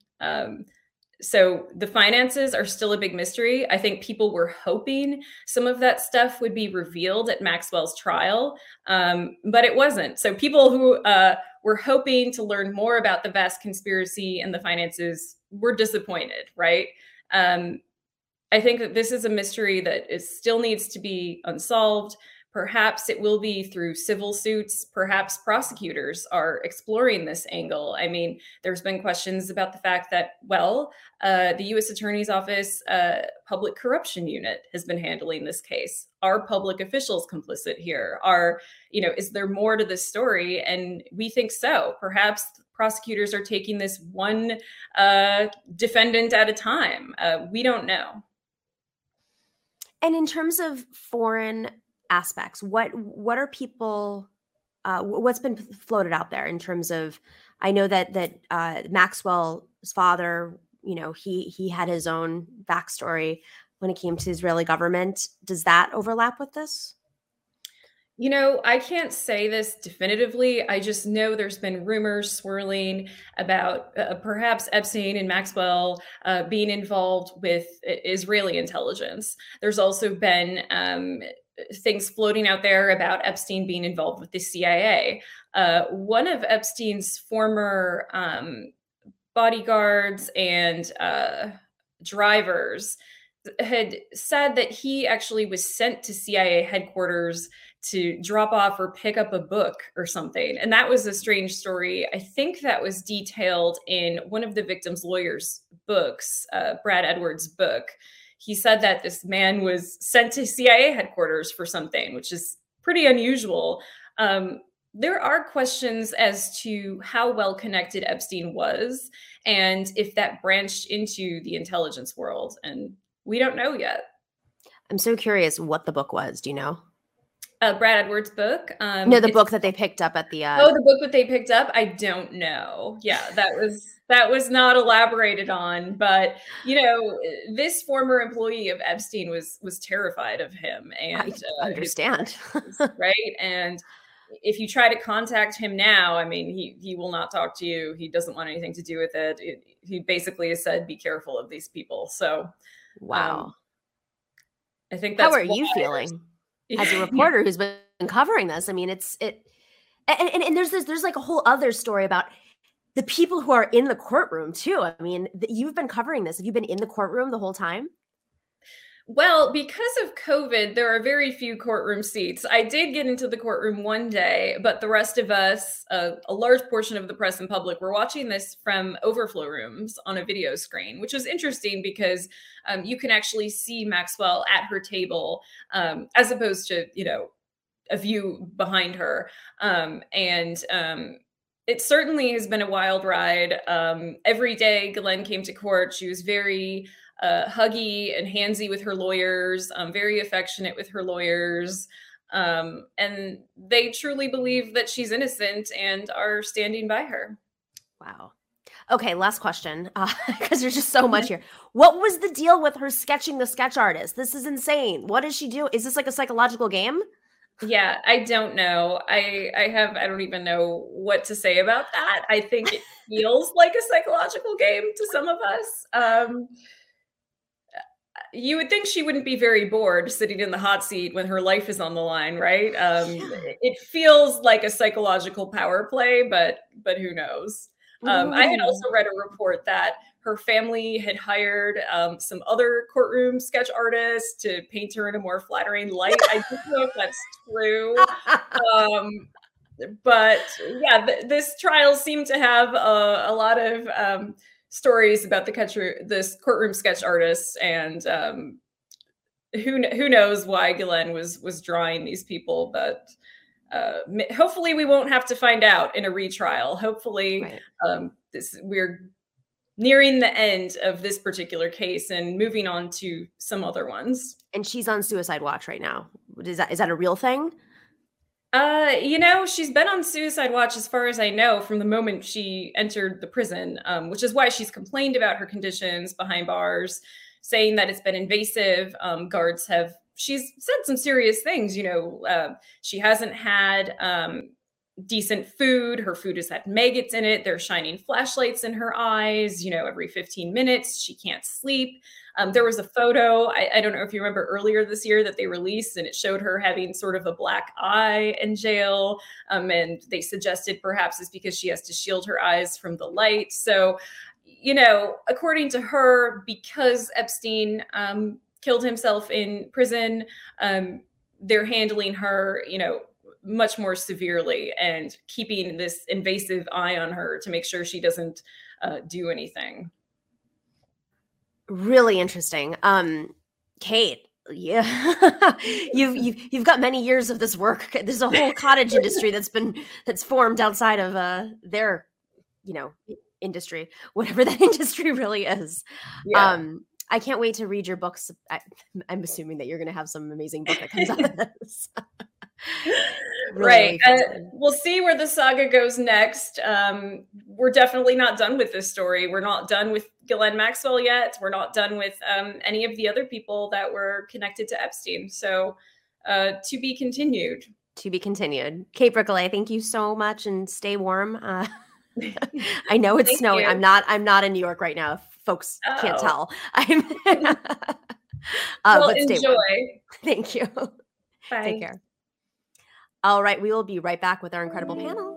So the finances are still a big mystery. I think people were hoping some of that stuff would be revealed at Maxwell's trial, but it wasn't. So people who were hoping to learn more about the vast conspiracy and the finances were disappointed, right? I think that this is a mystery that is still needs to be unsolved. Perhaps it will be through civil suits. Perhaps prosecutors are exploring this angle. I mean, there's been questions about the fact that, well, the U.S. Attorney's Office Public Corruption Unit has been handling this case. Are public officials complicit here? Is there more to this story? And we think so. Perhaps prosecutors are taking this one defendant at a time. We don't know. And in terms of foreign aspects, what are people, what's been floated out there in terms of, I know that Maxwell's father, you know, he had his own backstory when it came to Israeli government. Does that overlap with this? You know, I can't say this definitively. I just know there's been rumors swirling about perhaps Epstein and Maxwell being involved with Israeli intelligence. There's also been things floating out there about Epstein being involved with the CIA. One of Epstein's former bodyguards and drivers had said that he actually was sent to CIA headquarters to drop off or pick up a book or something. And that was a strange story. I think that was detailed in one of the victim's lawyer's books, Brad Edwards' book. He said that this man was sent to CIA headquarters for something, which is pretty unusual. There are questions as to how well connected Epstein was and if that branched into the intelligence world. And we don't know yet. I'm so curious what the book was. Do you know? Brad Edwards' book. No, the book that they picked up at the. The book that they picked up. I don't know. Yeah, that was not elaborated on. But you know, this former employee of Epstein was terrified of him, and I understand, right? And if you try to contact him now, I mean, he will not talk to you. He doesn't want anything to do with it. He basically has said, "Be careful of these people." So, wow. I think that's how are you feeling? As a reporter who's been covering this, I mean, and there's like a whole other story about the people who are in the courtroom too. I mean, you've been covering this. Have you been in the courtroom the whole time? Well, because of COVID, there are very few courtroom seats. I did get into the courtroom one day, but the rest of us, a large portion of the press and public, were watching this from overflow rooms on a video screen, which was interesting because you can actually see Maxwell at her table as opposed to, you know, a view behind her. It certainly has been a wild ride. Every day, Ghislaine came to court. She was very huggy and handsy with her lawyers, very affectionate with her lawyers. And they truly believe that she's innocent and are standing by her. Wow. Okay, last question, because there's just so much here. What was the deal with her sketching the sketch artist? This is insane. What does she do? Is this like a psychological game? Yeah, I don't know. I don't even know what to say about that. I think it feels like a psychological game to some of us. You would think she wouldn't be very bored sitting in the hot seat when her life is on the line, right? It feels like a psychological power play, but who knows? I had also read a report that Her family had hired some other courtroom sketch artists to paint her in a more flattering light. I don't know if that's true. But yeah, this trial seemed to have a lot of stories about this courtroom sketch artists, and who knows why Ghislaine was drawing these people, but hopefully we won't have to find out in a retrial. Hopefully, right. We're nearing the end of this particular case and moving on to some other ones. And she's on suicide watch right now. Is that a real thing? You know, she's been on suicide watch as far as I know from the moment she entered the prison, which is why she's complained about her conditions behind bars, saying that it's been invasive. Guards have, she's said some serious things, you know, she hasn't had, decent food. Her food has had maggots in it. There's shining flashlights in her eyes, you know, every 15 minutes, she can't sleep. There was a photo, I don't know if you remember earlier this year that they released, and it showed her having sort of a black eye in jail. And they suggested perhaps it's because she has to shield her eyes from the light. So, you know, according to her, because Epstein killed himself in prison, they're handling her, you know, much more severely and keeping this invasive eye on her to make sure she doesn't do anything. Really interesting. Kate, yeah, you've got many years of this work. There's a whole cottage industry that's formed outside of their, you know, industry, whatever that industry really is. Yeah. I can't wait to read your books. I'm assuming that you're going to have some amazing book that comes out of this. Really, right. We'll see where the saga goes next. We're definitely not done with this story. We're not done with Ghislaine Maxwell yet. We're not done with any of the other people that were connected to Epstein. So to be continued. To be continued. Kate Briquelet, thank you so much, and stay warm. I know it's snowing. You. I'm not in New York right now. Folks can't tell. Well, but enjoy. Thank you. Bye. Take care. All right. We will be right back with our incredible panel.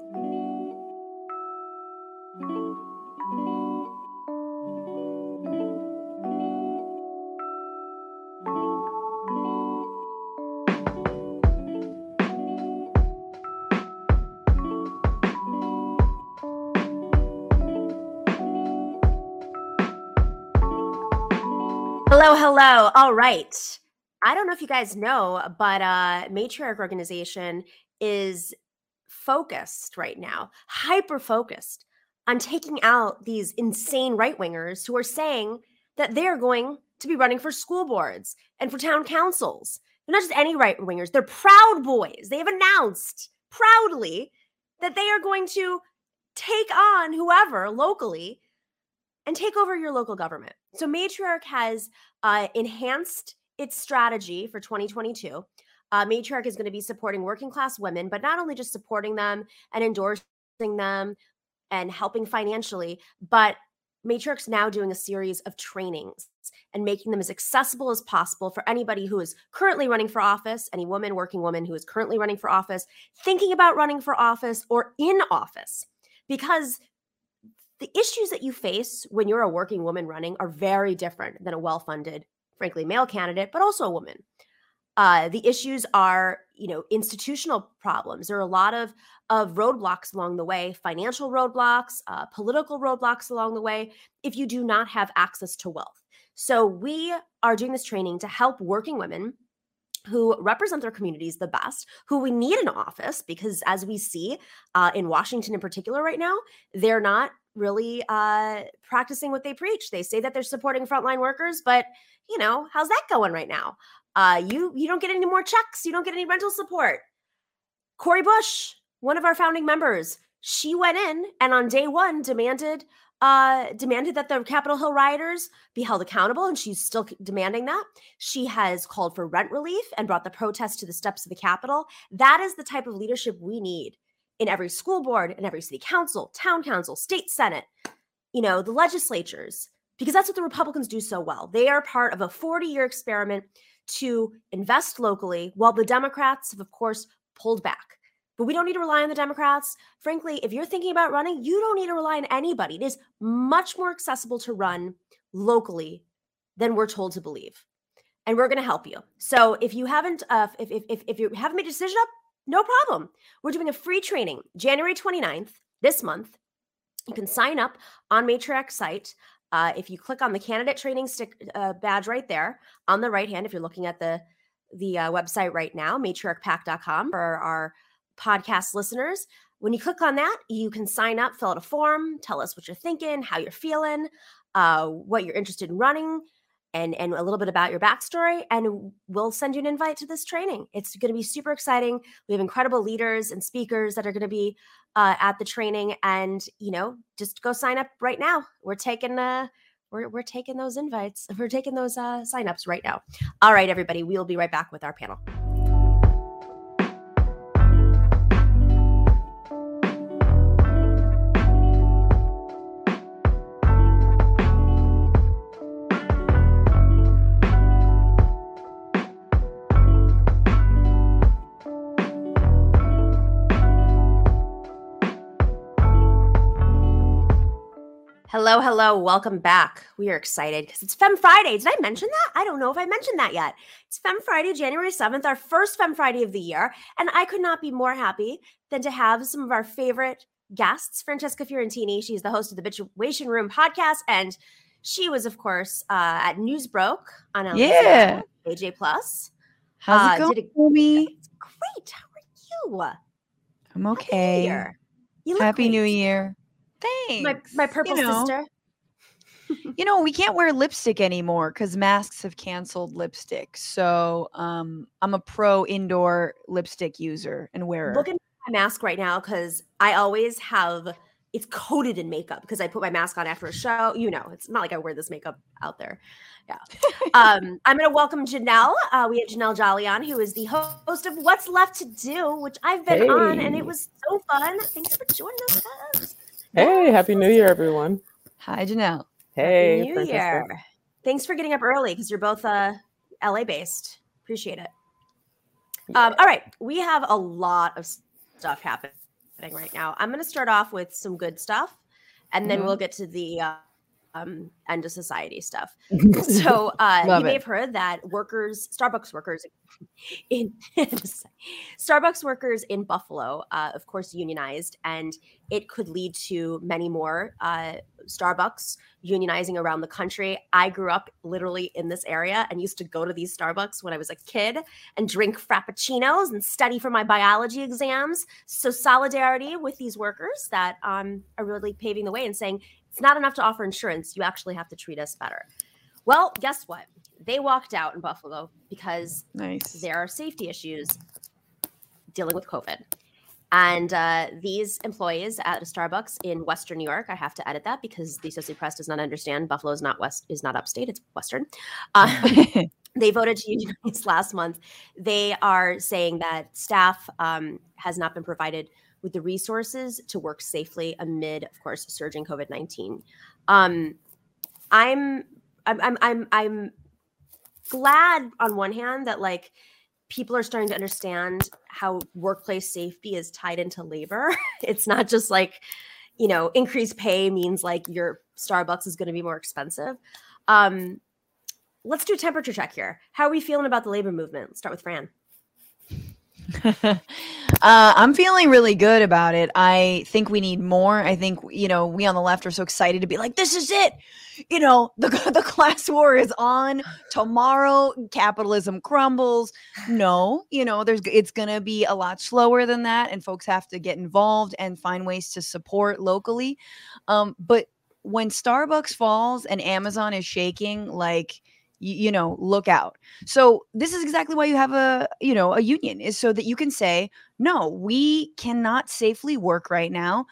Hello, hello. All right. I don't know if you guys know, but Matriarch organization is focused right now, hyper-focused on taking out these insane right-wingers who are saying that they're going to be running for school boards and for town councils. They're not just any right-wingers. They're Proud Boys. They have announced proudly that they are going to take on whoever locally and take over your local government. So Matriarch has enhanced its strategy for 2022. Matriarch is going to be supporting working class women, but not only just supporting them and endorsing them and helping financially, but Matriarch's now doing a series of trainings and making them as accessible as possible for anybody who is currently running for office, any woman, working woman who is currently running for office, thinking about running for office or in office, because the issues that you face when you're a working woman running are very different than a well-funded, frankly, male candidate, but also a woman. The issues are, you know, institutional problems. There are a lot of roadblocks along the way, financial roadblocks, political roadblocks along the way, if you do not have access to wealth. So we are doing this training to help working women who represent their communities the best, who we need in office, because as we see in Washington in particular right now, they're not really practicing what they preach. They say that they're supporting frontline workers, but you know, how's that going right now? You don't get any more checks. You don't get any rental support. Cori Bush, one of our founding members, she went in and on day one demanded that the Capitol Hill rioters be held accountable, and she's still demanding that. She has called for rent relief and brought the protest to the steps of the Capitol. That is the type of leadership we need in every school board, in every city council, town council, state senate, you know, the legislatures, because that's what the Republicans do so well. They are part of a 40-year experiment to invest locally, while the Democrats have, of course, pulled back. But we don't need to rely on the Democrats. Frankly, if you're thinking about running, you don't need to rely on anybody. It is much more accessible to run locally than we're told to believe. And we're going to help you. So if you haven't, if you haven't made a decision up, no problem. We're doing a free training January 29th this month. You can sign up on Matriarch site. If you click on the candidate training badge right there on the right hand, if you're looking at the website right now, matriarchpack.com, for our podcast listeners. When you click on that, you can sign up, fill out a form, tell us what you're thinking, how you're feeling, what you're interested in running, and a little bit about your backstory, and we'll send you an invite to this training. It's going to be super exciting. We have incredible leaders and speakers that are going to be at the training, and you know, just go sign up right now. We're taking we're taking those invites. We're taking those signups right now. All right, everybody, we'll be right back with our panel. Hello, hello. Welcome back. We are excited because it's Femme Friday. Did I mention that? I don't know if I mentioned that yet. It's Femme Friday, January 7th, our first Femme Friday of the year. And I could not be more happy than to have some of our favorite guests, Francesca Fiorentini. She's the host of the Bitchuation Room podcast. And she was, of course, at Newsbroke on AJ Plus. How's it going, Amy? It's great. How are you? I'm okay. Happy New Year. Thanks. My purple sister. You know, we can't wear lipstick anymore because masks have canceled lipstick. So I'm a pro indoor lipstick user and wearer. Look at my mask right now because I always have it's coated in makeup because I put my mask on after a show. You know, it's not like I wear this makeup out there. Yeah. I'm going to welcome Janelle. We have Janelle Jolley on, who is the host of What's Left to Do, which I've been on, and it was so fun. Thanks for joining us. Hey, Happy New Year, everyone. Hi, Janelle. Hey, Happy New Francesca. Year. Thanks for getting up early because you're both LA-based. Appreciate it. Yeah. All right. We have a lot of stuff happening right now. I'm going to start off with some good stuff, and then we'll get to the end of society stuff. So you may have heard that Starbucks workers in Buffalo, of course, unionized, and it could lead to many more Starbucks unionizing around the country. I grew up literally in this area and used to go to these Starbucks when I was a kid and drink frappuccinos and study for my biology exams. So solidarity with these workers that are really paving the way and saying, it's not enough to offer insurance. You actually have to treat us better. Well, guess what? They walked out in Buffalo because there are safety issues dealing with COVID. And these employees at a Starbucks in Western New York, I have to edit that because the Associated Press does not understand Buffalo is not upstate, it's Western. They voted to unionize last month. They are saying that staff has not been provided with the resources to work safely amid, of course, surging COVID-19. I'm glad on one hand that like people are starting to understand how workplace safety is tied into labor. It's not just like, you know, increased pay means like your Starbucks is going to be more expensive. Let's do a temperature check here. How are we feeling about the labor movement? Let's start with Fran. I'm feeling really good about it. I think we need more. I think, you know, we on the left are so excited to be like, this is it. You know, the class war is on. Tomorrow, capitalism crumbles. No, you know, it's going to be a lot slower than that. And folks have to get involved and find ways to support locally. But when Starbucks falls and Amazon is shaking, like, you know, look out. So this is exactly why you have a union, is so that you can say, no, we cannot safely work right now.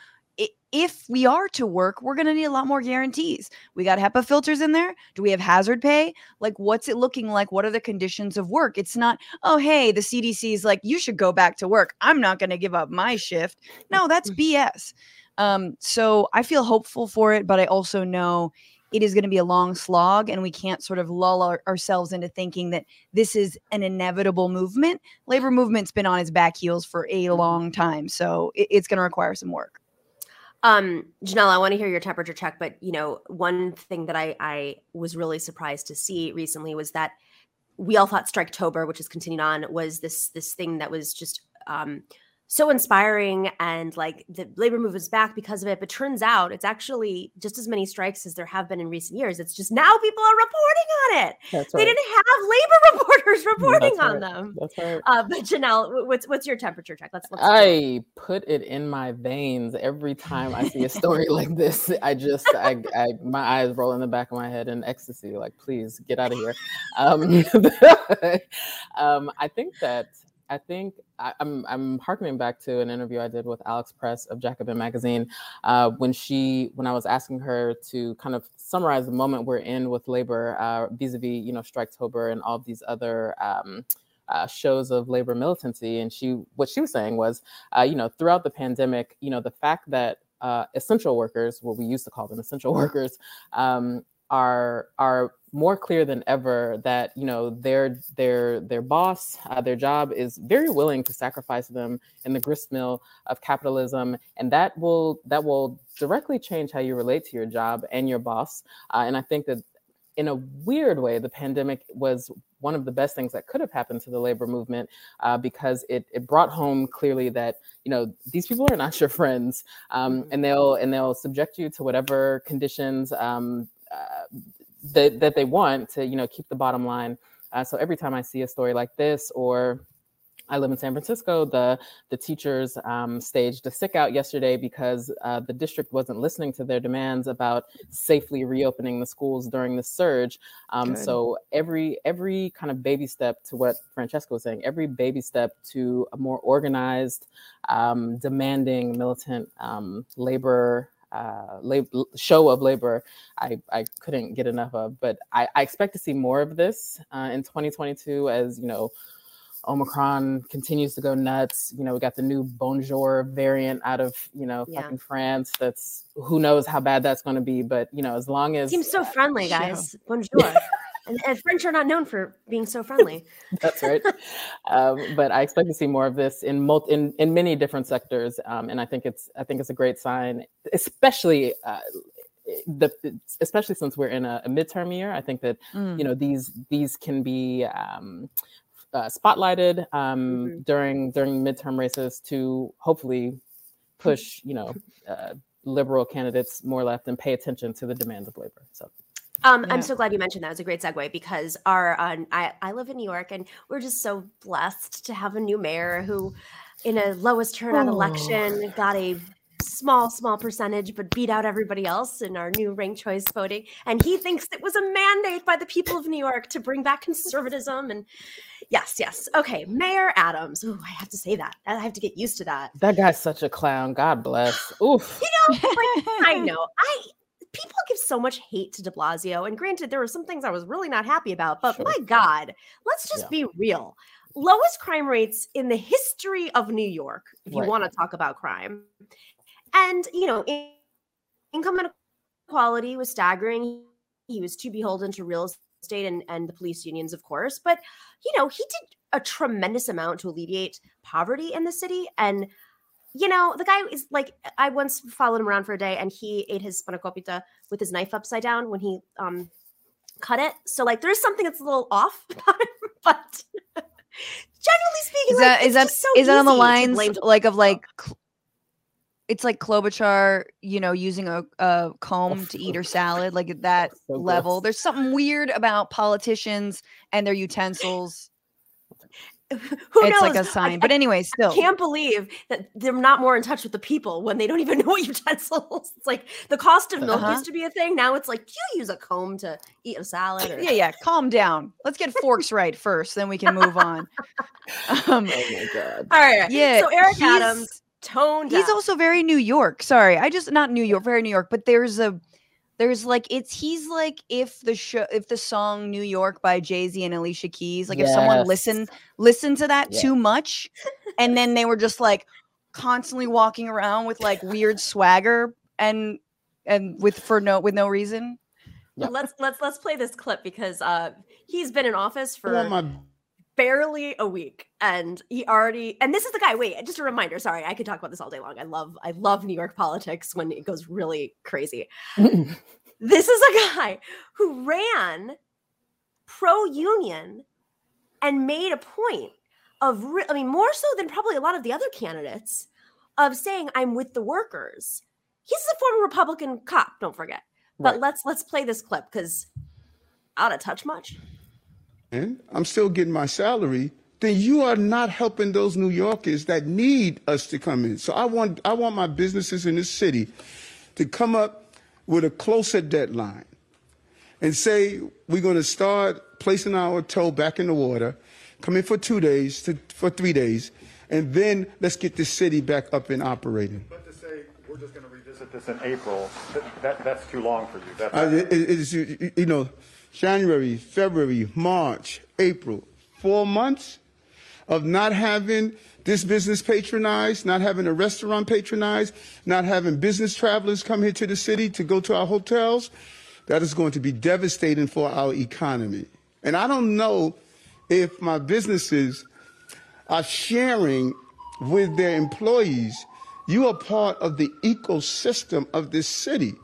If we are to work, we're going to need a lot more guarantees. We got HEPA filters in there. Do we have hazard pay? Like, what's it looking like? What are the conditions of work? It's not, oh, hey, the CDC is like, you should go back to work. I'm not going to give up my shift. No, that's BS. So I feel hopeful for it, but I also know it is going to be a long slog, and we can't sort of lull ourselves into thinking that this is an inevitable movement. Labor movement's been on its back heels for a long time, so it's going to require some work. Janelle, I want to hear your temperature check, but you know, one thing that I was really surprised to see recently was that we all thought Striketober, which has continued on, was this thing that was just so inspiring, and like the labor movement is back because of it. But turns out it's actually just as many strikes as there have been in recent years. It's just now people are reporting on it. That's right. They didn't have labor reporters reporting on them. That's right. But Janelle, what's your temperature check? Let's I put it in my veins every time I see a story like this. I my eyes roll in the back of my head in ecstasy. Like, please get out of here. I think I'm hearkening back to an interview I did with Alex Press of Jacobin Magazine when I was asking her to kind of summarize the moment we're in with labor vis-a-vis, you know, Striketober and all these other shows of labor militancy. And what she was saying was, you know, throughout the pandemic, you know, the fact that essential workers, what we used to call them essential workers, are more clear than ever that, you know, their boss, their job is very willing to sacrifice them in the gristmill of capitalism, and that will directly change how you relate to your job and your boss. And I think that in a weird way, the pandemic was one of the best things that could have happened to the labor movement, because it brought home clearly that, you know, these people are not your friends, and they'll subject you to whatever conditions that they want to, you know, keep the bottom line. So every time I see a story like this, or I live in San Francisco, the teachers staged a sick out yesterday because the district wasn't listening to their demands about safely reopening the schools during the surge. So every kind of baby step to what Francesca was saying, every baby step to a more organized, demanding, militant labor show of labor, I couldn't get enough of. But I expect to see more of this in 2022 as, you know, Omicron continues to go nuts. You know, we got the new Bonjour variant out of, you know, fucking France. That's, who knows how bad that's going to be. But, you know, as long as... Seems so friendly, guys. You know. Bonjour. And French are not known for being so friendly. That's right. But I expect to see more of this in many different sectors, and I think it's a great sign, especially especially since we're in a midterm year. I think that you know, these can be spotlighted during midterm races to hopefully push, you know, liberal candidates more left and pay attention to the demands of labor. So. Yeah. I'm so glad you mentioned that. It was a great segue, because I live in New York, and we're just so blessed to have a new mayor who, in a lowest turnout election, got a small percentage, but beat out everybody else in our new ranked choice voting. And he thinks it was a mandate by the people of New York to bring back conservatism. And yes. Okay. Mayor Adams. Ooh, I have to say that. I have to get used to that. That guy's such a clown. God bless. Oof. You know, like, I know. People give so much hate to de Blasio. And granted, there were some things I was really not happy about, but my God, let's just be real. Lowest crime rates in the history of New York, if you want to talk about crime. And, you know, income inequality was staggering. He was too beholden to real estate and the police unions, of course. But, you know, he did a tremendous amount to alleviate poverty in the city. And, you know, the guy is like, I once followed him around for a day, and he ate his spanakopita with his knife upside down when he cut it. So, like, there's something that's a little off about him, but generally speaking, is that on the lines it's like Klobuchar, you know, using a comb to eat her salad, like at that level. There's something weird about politicians and their utensils. Who knows? Like a sign. But anyway, still. I can't believe that they're not more in touch with the people when they don't even know what utensils. It's like the cost of milk used to be a thing. Now it's like, you use a comb to eat a salad. Yeah. Calm down. Let's get forks right first. Then we can move on. Oh my God. All right. Yeah. So Eric Adams, toned down. He's also very New York. Sorry. Very New York. But he's like if the song New York by Jay-Z and Alicia Keys, like if someone listened to that too much, and then they were just like constantly walking around with like weird swagger and with no reason. Yeah. Let's play this clip because he's been in office for barely a week, and he already. And this is the guy. Wait, just a reminder. Sorry, I could talk about this all day long. I love New York politics when it goes really crazy. This is a guy who ran pro-union and made a point of, I mean, more so than probably a lot of the other candidates, of saying, I'm with the workers. He's a former Republican cop, don't forget. But right. let's play this clip because out of touch much. And I'm still getting my salary. Then you are not helping those New Yorkers that need us to come in. So I want my businesses in this city to come up with a closer deadline and say, we're going to start placing our toe back in the water, come in for 2 days for 3 days, and then let's get this city back up and operating. But to say we're just going to revisit this in April, that's too long for you. That's it is, January, February, March, April, 4 months of not having this business patronized, not having a restaurant patronized, not having business travelers come here to the city to go to our hotels. That is going to be devastating for our economy. And I don't know if my businesses are sharing with their employees. You are part of the ecosystem of this city.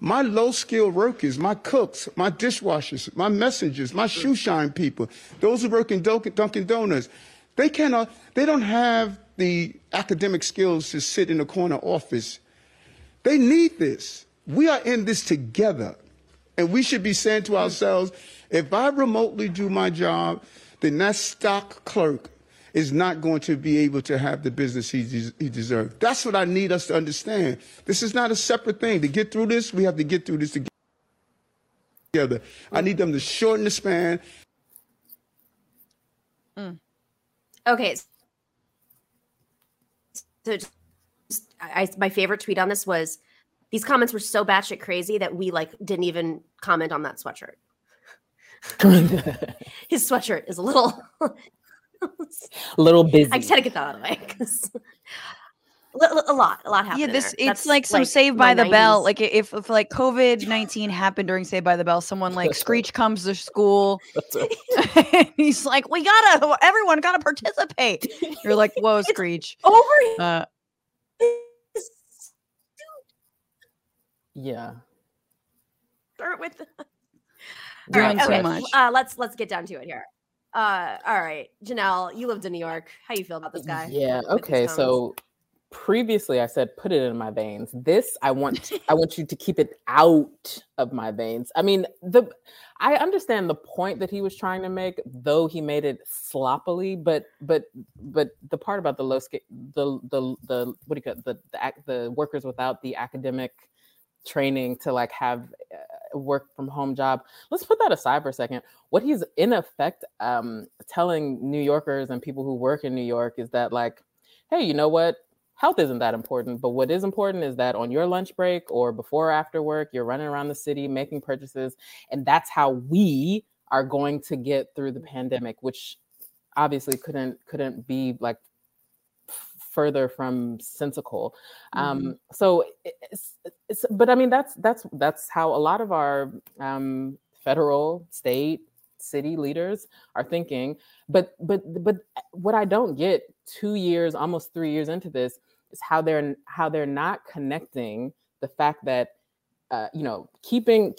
My low-skilled workers, my cooks, my dishwashers, my messengers, my shoe shine people, those who work in Dunkin' Donuts, they don't have the academic skills to sit in a corner office. They need this. We are in this together, and we should be saying to ourselves, if I remotely do my job, then that stock clerk is not going to be able to have the business he deserves. That's what I need us to understand. This is not a separate thing. To get through this, we have to get through this together. I need them to shorten the span. Okay. So my favorite tweet on this was, these comments were so batshit crazy that we didn't even comment on that sweatshirt. His sweatshirt is a little busy. I just had to get that out of the way. A lot happened. Yeah, this it's like some Saved by the Bell. Like if COVID-19 happened during Saved by the Bell, someone like Screech comes to school. He's like, everyone gotta participate. You're like, whoa, Screech. Over. Yeah. Start with let's get down to it here. All right, Janelle, you lived in New York. How you feel about this guy? Yeah, okay. So previously I said put it in my veins. This I want you to keep it out of my veins. I mean, I understand the point that he was trying to make, though he made it sloppily, but the part about the low scale, the what do you call the workers without the academic training to have a work from home job. Let's put that aside for a second. What he's in effect telling New Yorkers and people who work in New York is that hey, you know what? Health isn't that important, but what is important is that on your lunch break or before or after work, you're running around the city making purchases, and that's how we are going to get through the pandemic, which obviously couldn't be further from sensical. Mm-hmm. So it's, but I mean, that's how a lot of our federal, state, city leaders are thinking. But what I don't get 2 years, almost 3 years into this, is how they're not connecting the fact that, keeping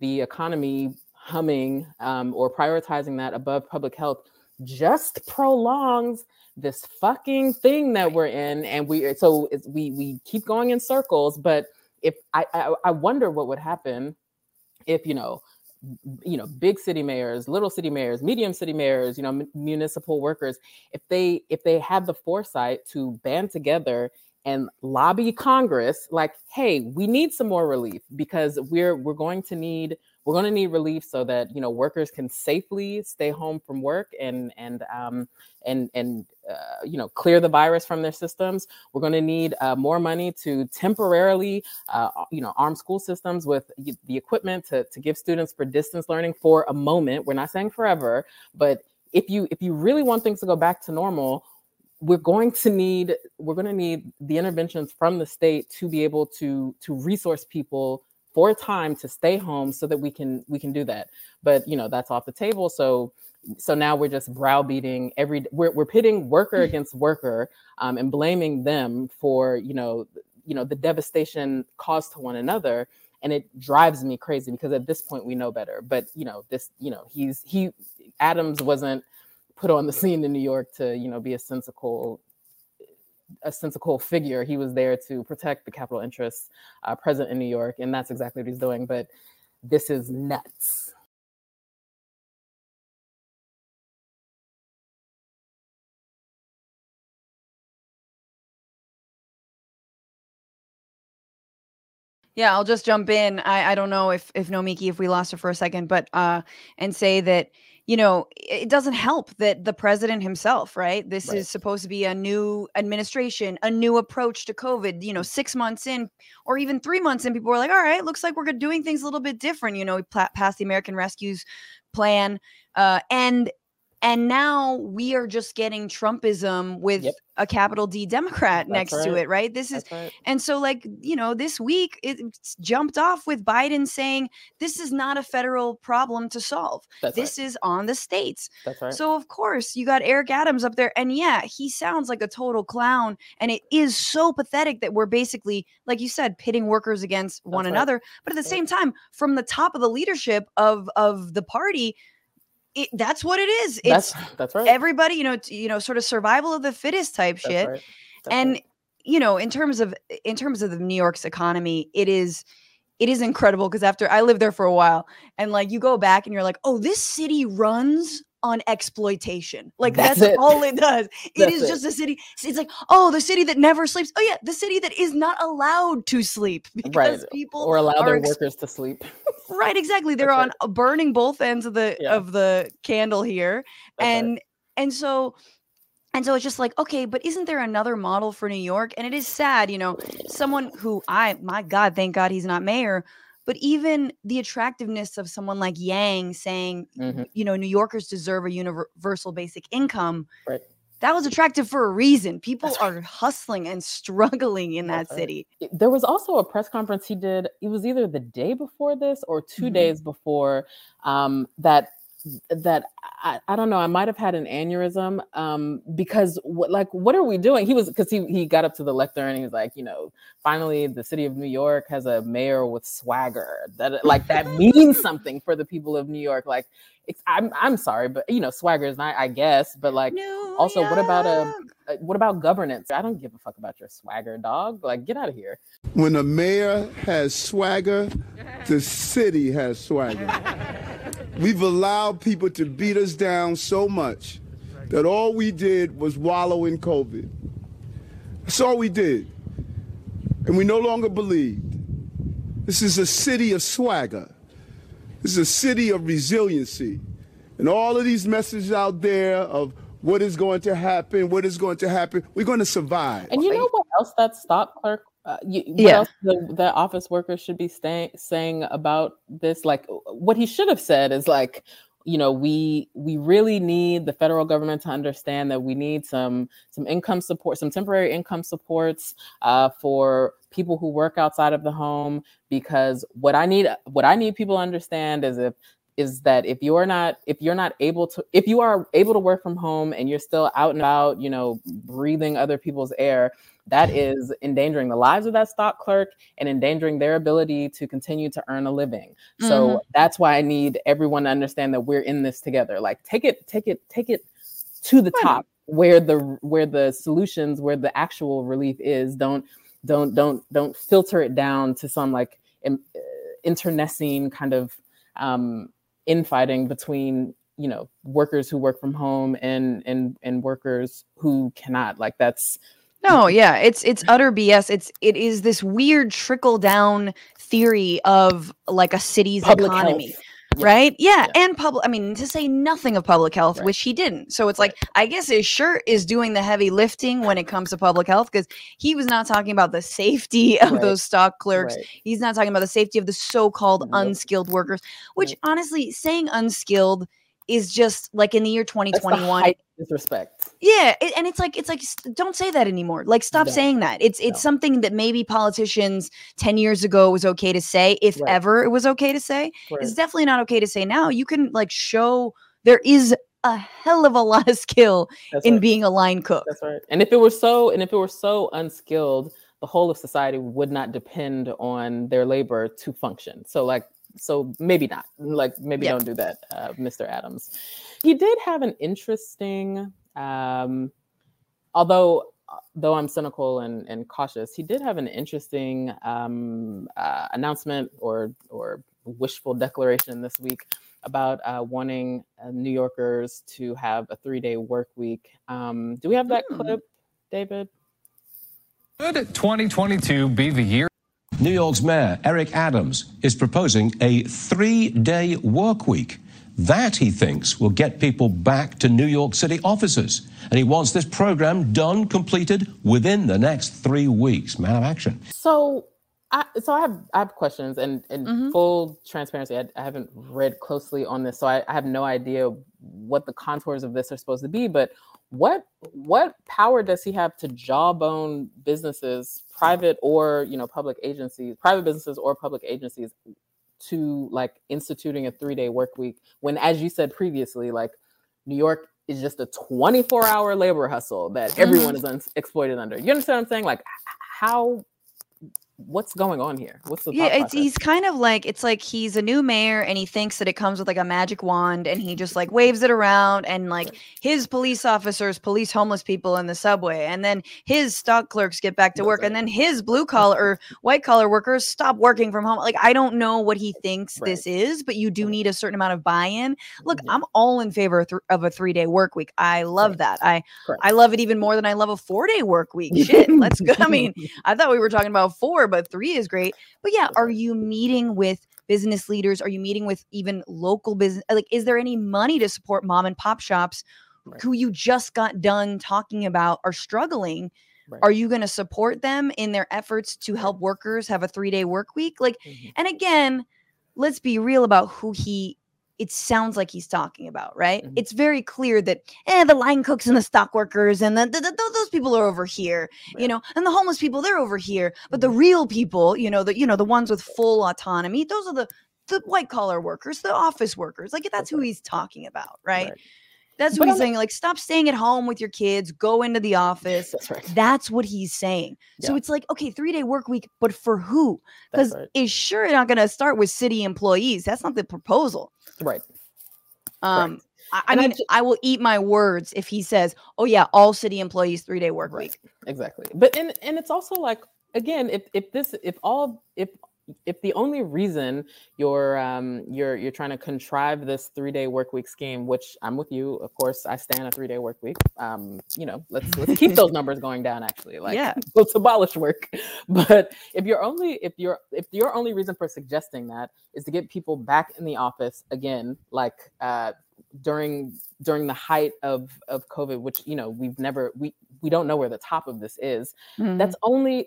the economy humming or prioritizing that above public health just prolongs this fucking thing that we're in, and we keep going in circles. But if I wonder what would happen if big city mayors, little city mayors, medium city mayors, municipal workers, if they had the foresight to band together and lobby Congress, hey, we need some more relief because we're going to need relief so that workers can safely stay home from work and clear the virus from their systems. We're going to need more money to temporarily arm school systems with the equipment to give students for distance learning for a moment. We're not saying forever, but if you really want things to go back to normal, we're going to need the interventions from the state to be able to resource people for time to stay home so that we can do that. But, you know, that's off the table. So now we're just browbeating we're pitting worker against worker and blaming them for, you know, the devastation caused to one another. And it drives me crazy because at this point we know better. But, you know, Adams wasn't put on the scene in New York to, you know, be a sensical figure. He was there to protect the capital interests present in New York. And that's exactly what he's doing. But this is nuts. Yeah, I'll just jump in. I don't know if Nomiki, if we lost her for a second, but and say that, you know, it doesn't help that the president himself, right? This is supposed to be a new administration, a new approach to COVID, you know, 6 months in or even 3 months in, people were like, all right, looks like we're doing things a little bit different. You know, we passed the American Rescue Plan and now we are just getting Trumpism with a capital D Democrat to it, right? And so, like, you know, this week it's jumped off with Biden saying this is not a federal problem to solve. This is on the states. That's right. So, of course, you got Eric Adams up there. And, yeah, he sounds like a total clown. And it is so pathetic that we're basically, like you said, pitting workers against one another. But at the same time, from the top of the leadership of the party, that's what it is. It's that's right. Everybody, you know, sort of survival of the fittest type shit. Right. And, you know, in terms of the New York's economy, it is incredible because after I lived there for a while and like you go back and you're like, oh, this city runs on exploitation. Like that's all it does. It is just a city. It's like, oh, the city that never sleeps. Oh yeah. The city that is not allowed to sleep because people or allow their workers to sleep. Right, exactly. They're on burning both ends of the candle here. And so it's just like, okay, but isn't there another model for New York? And it is sad, you know, someone who my God, thank God he's not mayor, but even the attractiveness of someone like Yang saying, you know, New Yorkers deserve a universal basic income. Right. That was attractive for a reason. People are hustling and struggling in that city. There was also a press conference he did. It was either the day before this or 2 days before that I don't know. I might have had an aneurysm because what are we doing? He got up to the lectern and he was like, you know, finally the city of New York has a mayor with swagger that means something for the people of New York. Like I'm sorry, but you know, swagger is not, I guess, but like New also York. What about governance? I don't give a fuck about your swagger, dog. Like get out of here. When a mayor has swagger, the city has swagger. We've allowed people to beat us down so much that all we did was wallow in COVID. That's all we did. And we no longer believed. This is a city of swagger. This is a city of resiliency. And all of these messages out there of what is going to happen, we're going to survive. And you know what else that stop clerk else the office workers should be saying about this? Like what he should have said is like, you know, we really need the federal government to understand that we need some income support, some temporary income supports for people who work outside of the home, because what I need people to understand is that if you are able to work from home and you're still out and about, you know, breathing other people's air, that is endangering the lives of that stock clerk and endangering their ability to continue to earn a living. So that's why I need everyone to understand that we're in this together. Like take it to the top where the solutions, where the actual relief is. Don't filter it down to some like internecine kind of infighting between, you know, workers who work from home and workers who cannot. Like that's it's utter BS. It is this weird trickle down theory of like a city's public economy. Health. Right? Yeah. Yeah. And public, I mean, to say nothing of public health, which he didn't. So it's like, I guess his shirt is doing the heavy lifting when it comes to public health, because he was not talking about the safety of those stock clerks. Right. He's not talking about the safety of the so-called unskilled workers, which honestly, saying unskilled is just like in the year 2021. That's the disrespect. Yeah. And it's like, don't say that anymore. Like, stop saying that. It's something that maybe politicians 10 years ago was okay to say, if ever it was okay to say. It's definitely not okay to say now. You can like show there is a hell of a lot of skill in being a line cook. That's right. And if it were so, and if it were so unskilled, the whole of society would not depend on their labor to function. So like, so maybe not, like, maybe don't do that, Mr. Adams. He did have an interesting, although I'm cynical and cautious, he did have an interesting announcement or wishful declaration this week about wanting New Yorkers to have a 3-day work week. Do we have that clip, David? Could 2022 be the year? New York's mayor, Eric Adams, is proposing a 3-day work week. That, he thinks, will get people back to New York City offices. And he wants this program done, completed within the next 3 weeks. Man of action. So I have questions, and full transparency, I haven't read closely on this, so I have no idea what the contours of this are supposed to be, but what power does he have to jawbone businesses, private or, you know, public agencies, private businesses or public agencies, to like instituting a 3-day work week when, as you said previously, like New York is just a 24-hour labor hustle that everyone is exploited under. You understand what I'm saying? Like, how, what's going on here? What's the thought process? He's kind of like, it's like he's a new mayor and he thinks that it comes with like a magic wand, and he just like waves it around, and like his police officers police homeless people in the subway, and then his stock clerks get back to work, and then his blue collar or white collar workers stop working from home. Like, I don't know what he thinks this is, but you do need a certain amount of buy-in. Look, I'm all in favor of a 3-day work week. I love that. I love it even more than I love a 4-day work week. Shit, let's go. I mean, I thought we were talking about 4, but 3 is great. But yeah, are you meeting with business leaders? Are you meeting with even local business? Like, is there any money to support mom and pop shops who you just got done talking about are struggling? Are you going to support them in their efforts to help workers have a 3-day work week? Like, and again, let's be real about who it sounds like he's talking about, right? It's very clear that the line cooks and the stock workers and those people are over here, you know, and the homeless people, they're over here. But the real people, you know, the ones with full autonomy, those are the white collar workers, the office workers. Like, that's who he's talking about, right? That's what he's saying. Like, stop staying at home with your kids, go into the office. That's what he's saying. Yeah. So it's like, okay, 3-day work week, but for who? Because it's sure not going to start with city employees. That's not the proposal. I mean, I will eat my words if he says, oh yeah, all city employees, 3-day work week. Exactly. But, and it's also like, again, if the only reason you're trying to contrive this 3-day work week scheme, which I'm with you, of course, I stand a 3-day work week. You know, let's keep those numbers going down. Actually, like, let's abolish work. But if your only reason for suggesting that is to get people back in the office again, like during the height of COVID, which, you know, we don't know where the top of this is. That's only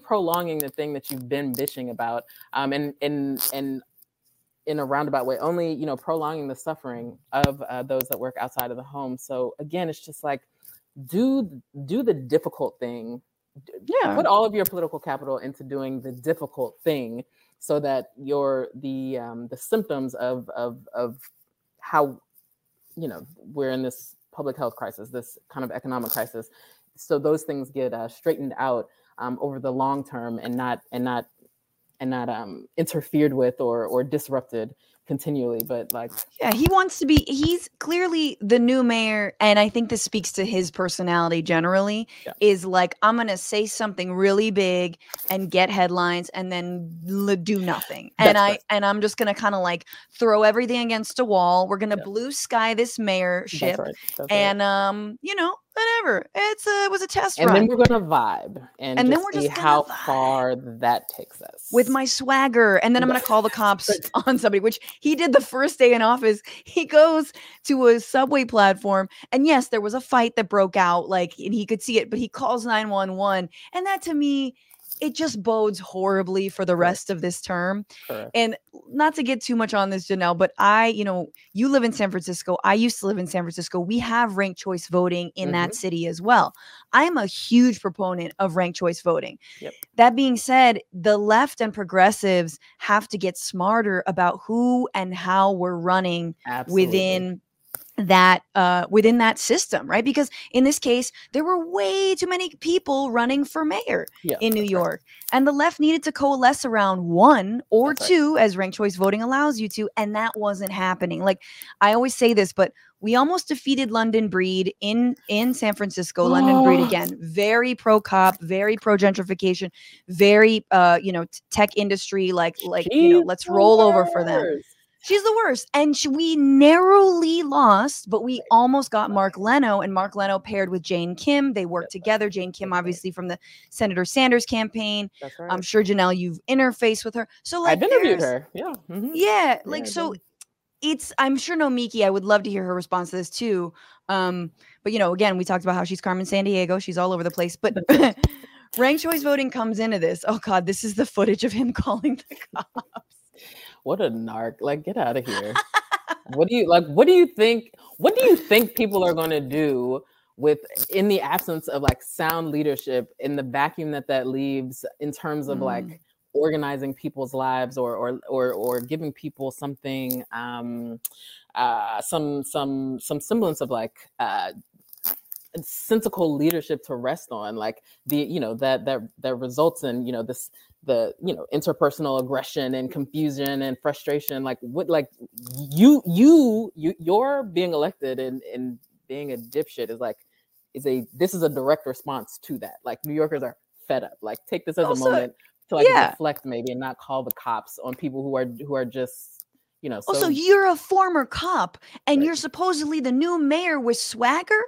prolonging the thing that you've been bitching about, and in a roundabout way, only, you know, prolonging the suffering of those that work outside of the home. So again, it's just like, do the difficult thing. Put all of your political capital into doing the difficult thing, so that the symptoms of how, you know, we're in this public health crisis, this kind of economic crisis, so those things get straightened out over the long term, and not interfered with or disrupted continually. But like, he wants to be, he's clearly the new mayor. And I think this speaks to his personality generally, is like, I'm going to say something really big and get headlines and then do nothing. And I'm just going to kind of like throw everything against a wall. We're going to blue sky this mayorship. You know, whatever. It was a test run. And then we're going to vibe and then we're just see how far that takes us. With my swagger. And then I'm going to call the cops on somebody, which he did the first day in office. He goes to a subway platform. And yes, there was a fight that broke out, like, and he could see it, but he calls 911. And that to me it just bodes horribly for the rest of this term. Correct. And not to get too much on this, Janelle, but you know, you live in San Francisco. I used to live in San Francisco. We have ranked choice voting in that city as well. I'm a huge proponent of ranked choice voting. Yep. That being said, the left and progressives have to get smarter about who and how we're running within that within that system, right? Because in this case, there were way too many people running for mayor in New York. And the left needed to coalesce around one or two, as ranked choice voting allows you to, and that wasn't happening. Like, I always say this, but we almost defeated London Breed in San Francisco. London Breed, again, very pro-cop, very pro-gentrification, very, you know, tech industry, like you know, let's roll over for them. She's the worst. And we narrowly lost, but we almost got Mark Leno, and Mark Leno paired with Jane Kim. They worked together. Jane Kim, obviously, from the Senator Sanders campaign. That's right. I'm sure, Janelle, you've interfaced with her. So, like, I've interviewed her. Yeah. Yeah. Like, so it's, I'm sure Nomiki, I would love to hear her response to this too. But, you know, again, we talked about how she's Carmen Sandiego. She's all over the place. But ranked choice voting comes into this. Oh, God, this is the footage of him calling the cops. What a narc. Like, get out of here. What do you think people are going to do with, in the absence of like sound leadership, in the vacuum that leaves in terms of like organizing people's lives or giving people something, some semblance of like, sensical leadership to rest on, like the, you know, that results in, you know, this, the, you know, interpersonal aggression and confusion and frustration. Like, what, like your being elected and being a dipshit is like, this is a direct response to that. Like, New Yorkers are fed up. Like, take this as a moment to like reflect maybe and not call the cops on people who are just, you know. So you're a former cop and you're supposedly the new mayor with swagger.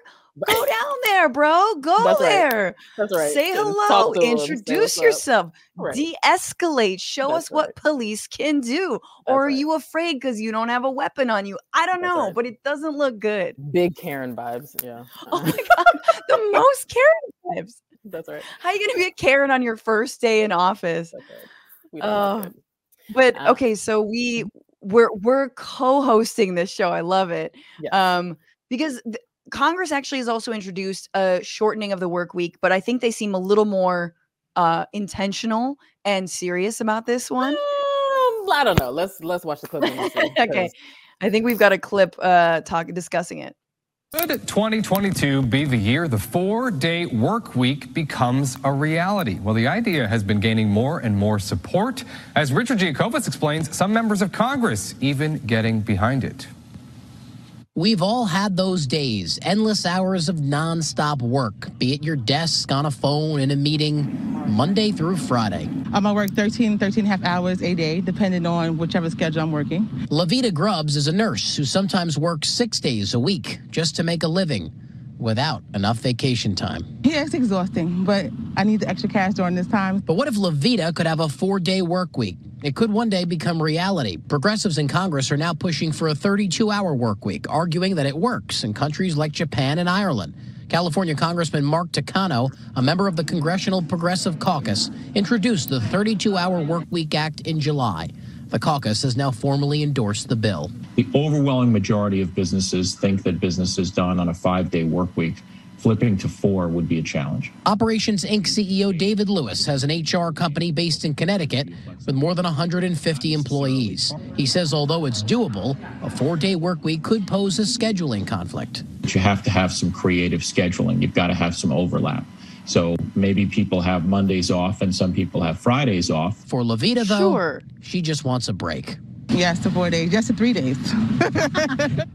Go down there, bro. Go there. That's right. Say hello. Introduce yourself. Right. De-escalate. Show us what police can do. Or are you afraid because you don't have a weapon on you? I don't know, but it doesn't look good. Big Karen vibes. Yeah. Oh my God. The most Karen vibes. That's right. How are you going to be a Karen on your first day in office? But okay, so we're co-hosting this show. I love it. Yeah. Because Congress actually has also introduced a shortening of the work week, but I think they seem a little more intentional and serious about this one. I don't know. Let's watch the clip. Okay. I think we've got a clip discussing it. Could 2022 be the year the four-day work week becomes a reality? Well, the idea has been gaining more and more support. As Richard Giacobas explains, some members of Congress even getting behind it. We've all had those days, endless hours of nonstop work, be it your desk, on a phone, in a meeting, Monday through Friday. I work 13.5 hours a day, depending on whichever schedule I'm working. LaVita Grubbs is a nurse who sometimes works 6 days a week just to make a living without enough vacation time. Yeah, it's exhausting, but I need the extra cash during this time. But what if LaVita could have a four-day work week? It could one day become reality. Progressives in Congress are now pushing for a 32-hour work week, arguing that it works in countries like Japan and Ireland. California Congressman Mark Takano, a member of the Congressional Progressive Caucus, introduced the 32-hour work week act in July. The caucus has now formally endorsed the bill. The overwhelming majority of businesses think that business is done on a 5-day work week. Flipping to 4 would be a challenge. Operations Inc. CEO David Lewis has an HR company based in Connecticut with more than 150 employees. He says although it's doable, a 4-day work week could pose a scheduling conflict. But you have to have some creative scheduling. You've got to have some overlap. So maybe people have Mondays off and some people have Fridays off. For LaVita, though, she just wants a break. Yes, to 4 days, yes, to 3 days.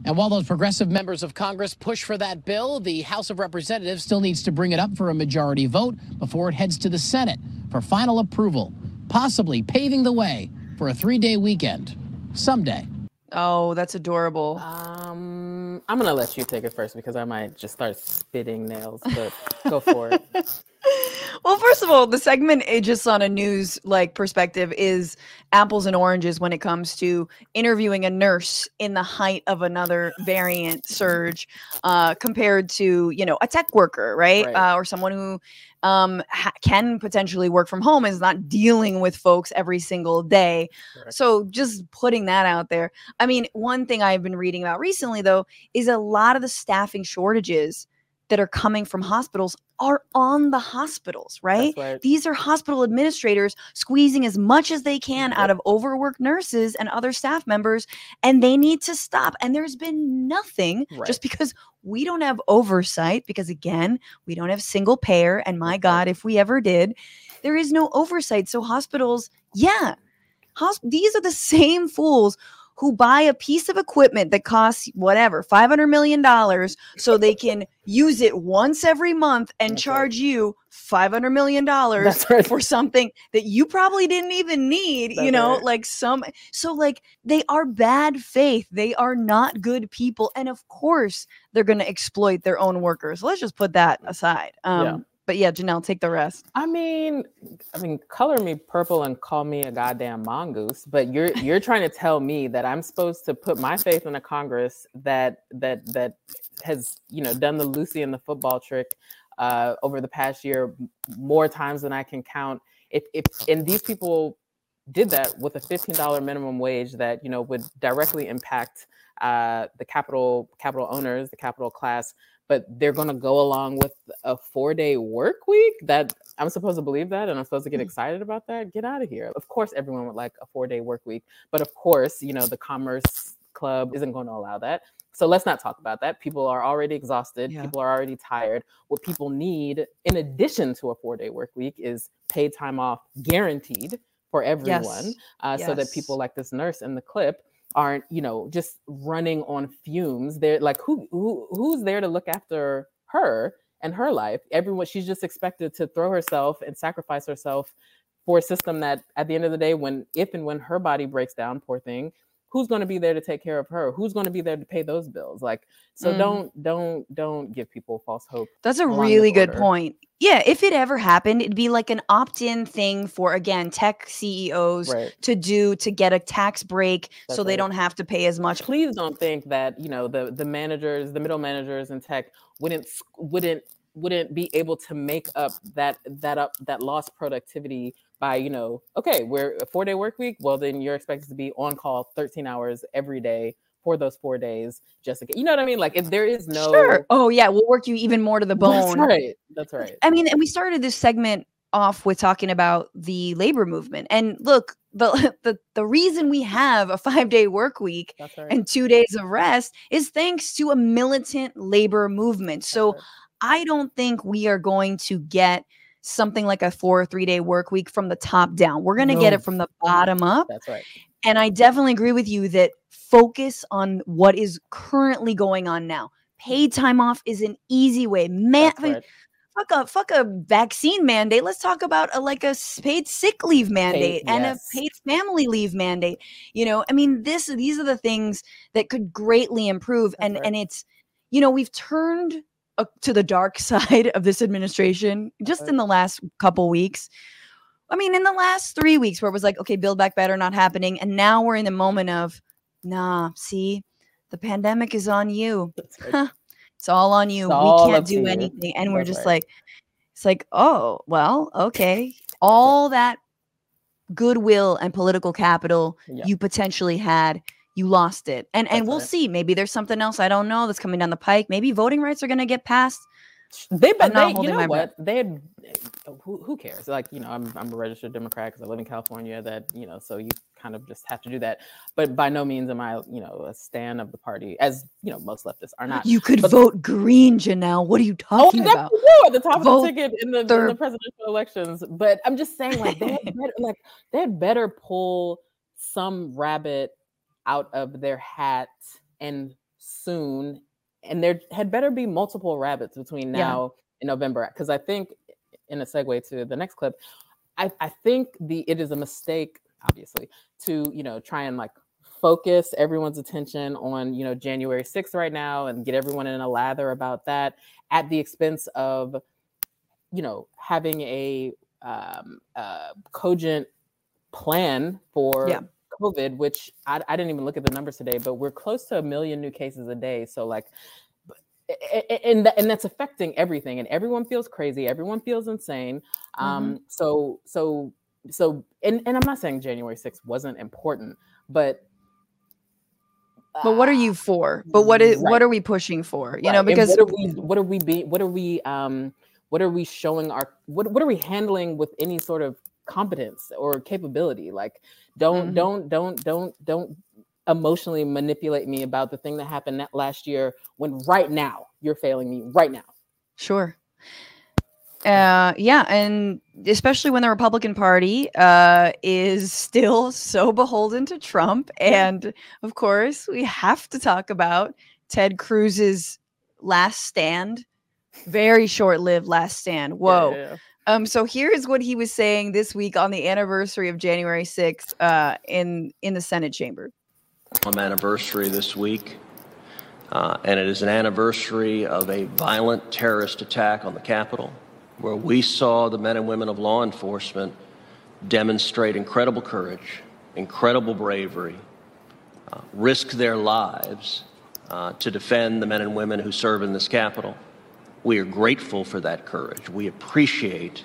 And while those progressive members of Congress push for that bill, the House of Representatives still needs to bring it up for a majority vote before it heads to the Senate for final approval, possibly paving the way for a 3-day weekend someday. Oh, that's adorable. I'm going to let you take it first because I might just start spitting nails, but go for it. Well, first of all, the segment, just on a news like perspective, is apples and oranges when it comes to interviewing a nurse in the height of another variant surge compared to, you know, a tech worker, right? Or someone who can potentially work from home, is not dealing with folks every single day. Correct. So just putting that out there. I mean, one thing I've been reading about recently, though, is a lot of the staffing shortages that are coming from hospitals are on the hospitals, right? These are hospital administrators squeezing as much as they can out of overworked nurses and other staff members, and they need to stop. And there's been nothing just because we don't have oversight, because again, we don't have single payer. And my God, if we ever did, there is no oversight. So hospitals, these are the same fools who buy a piece of equipment that costs whatever, $500 million, so they can use it once every month and charge you $500 million for something that you probably didn't even need, you know, like some. So like they are bad faith. They are not good people. And of course, they're going to exploit their own workers. Let's just put that aside. But yeah, Janelle, take the rest. I mean, color me purple and call me a goddamn mongoose, but you're trying to tell me that I'm supposed to put my faith in a Congress that has, you know, done the Lucy and the football trick over the past year more times than I can count. And these people did that with a $15 minimum wage that, you know, would directly impact the capital owners, the capital class. But they're going to go along with a 4-day work week that I'm supposed to believe that. And I'm supposed to get excited about that. Get out of here. Of course, everyone would like a 4-day work week. But of course, you know, the Commerce Club isn't going to allow that. So let's not talk about that. People are already exhausted. Yeah. People are already tired. What people need, in addition to a 4-day work week, is paid time off guaranteed for everyone. Yes. So that people like this nurse in the clip aren't, you know, just running on fumes. They're like, who's there to look after her and her life? Everyone, she's just expected to throw herself and sacrifice herself for a system that at the end of the day, if and when her body breaks down, poor thing, who's going to be there to take care of her? Who's going to be there to pay those bills? Like, so don't give people false hope. That's a really good point. Yeah. If it ever happened, it'd be like an opt-in thing for, again, tech CEOs to do, to get a tax break. That's so they don't have to pay as much. Please don't think that, you know, the managers, the middle managers in tech wouldn't be able to make up that lost productivity by, you know, okay, we're a 4-day work week. Well, then you're expected to be on call 13 hours every day for those 4 days, Jessica. You know what I mean? Like, if there is no... Sure. Oh, yeah. We'll work you even more to the bone. That's right. I mean, and we started this segment off with talking about the labor movement. And look, the reason we have a 5-day work week and 2 days of rest is thanks to a militant labor movement. So I don't think we are going to get something like a 4 or 3-day work week from the top down. We're going to get it from the bottom up. That's right. And I definitely agree with you that focus on what is currently going on now. Paid time off is an easy way. Fuck a vaccine mandate. Let's talk about a paid sick leave mandate and a paid family leave mandate. You know, I mean, these are the things that could greatly improve. And it's, you know, we've turned to the dark side of this administration just in the last couple weeks. I mean, in the last 3 weeks where it was like, okay, Build Back Better, not happening. And now we're in the moment of, nah, see, the pandemic is on you. It's all on you. We can't do anything. And we're just like, it's like, oh, well, okay. All that goodwill and political capital you potentially had, you lost it. And we'll see. Maybe there's something else, I don't know, that's coming down the pike. Maybe voting rights are going to get passed. Who cares? Like, you know, I'm a registered Democrat because I live in California, that, you know, so you kind of just have to do that. But by no means am I, you know, a stan of the party, as, you know, most leftists are not. You could vote green, Janelle. What are you talking about? At the top of the ticket in the presidential elections. But I'm just saying, like, they had better pull some rabbit out of their hat and soon. And there had better be multiple rabbits between now and November. Because I think, in a segue to the next clip, I think it is a mistake, obviously, to, you know, try and like focus everyone's attention on, you know, January 6th right now and get everyone in a lather about that at the expense of you know, having a cogent plan for COVID, which I didn't even look at the numbers today, but we're close to 1 million new cases a day. So like, and that's affecting everything, and everyone feels crazy. Everyone feels insane. So, and I'm not saying January 6th wasn't important, but what are you for? But what is, what are we pushing for? You know, because and what are we handling with any sort of competence or capability? Like, don't emotionally manipulate me about the thing that happened that last year when right now you're failing me right now. Sure. Yeah. And especially when the Republican Party is still so beholden to Trump. And of course, we have to talk about Ted Cruz's last stand, very short-lived last stand. Whoa. Yeah. So here's what he was saying this week on the anniversary of January 6th in the Senate chamber. Anniversary this week. And it is an anniversary of a violent terrorist attack on the Capitol, where we saw the men and women of law enforcement demonstrate incredible courage, incredible bravery, risk their lives to defend the men and women who serve in this Capitol. We are grateful for that courage. We appreciate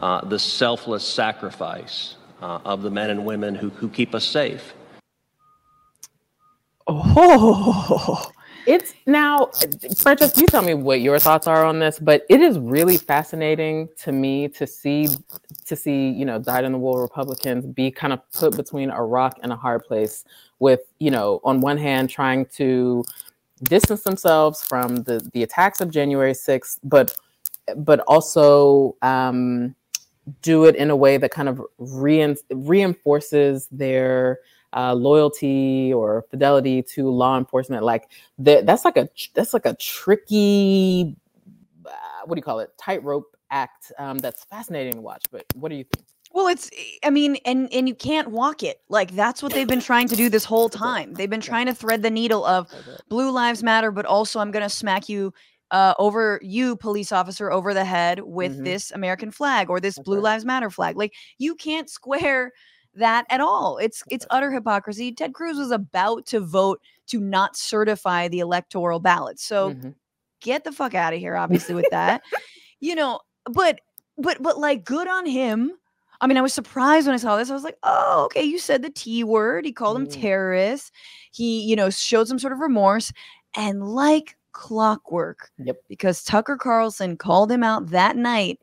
the selfless sacrifice of the men and women who keep us safe. Oh, it's now, Francesca, you tell me what your thoughts are on this, but it is really fascinating to me to see, you know, dyed-in-the-wool Republicans be kind of put between a rock and a hard place with, you know, on one hand trying to distance themselves from the attacks of January 6th, but also do it in a way that kind of reinforces their loyalty or fidelity to law enforcement. Like that's like a tricky, what do you call it? Tightrope act. That's fascinating to watch, but what do you think? Well, I mean, and you can't walk it. Like, that's what they've been trying to do this whole time. They've been trying to thread the needle of Blue Lives Matter, but also I'm going to smack you police officer, over the head with this American flag or this Blue Lives Matter flag. Like, you can't square that at all. It's utter hypocrisy. Ted Cruz was about to vote to not certify the electoral ballot. So get the fuck out of here, obviously, with that, you know, but like, good on him. I mean, I was surprised when I saw this. I was like, oh, okay. You said the T word. He called him terrorists. He, you know, showed some sort of remorse, and like clockwork, because Tucker Carlson called him out that night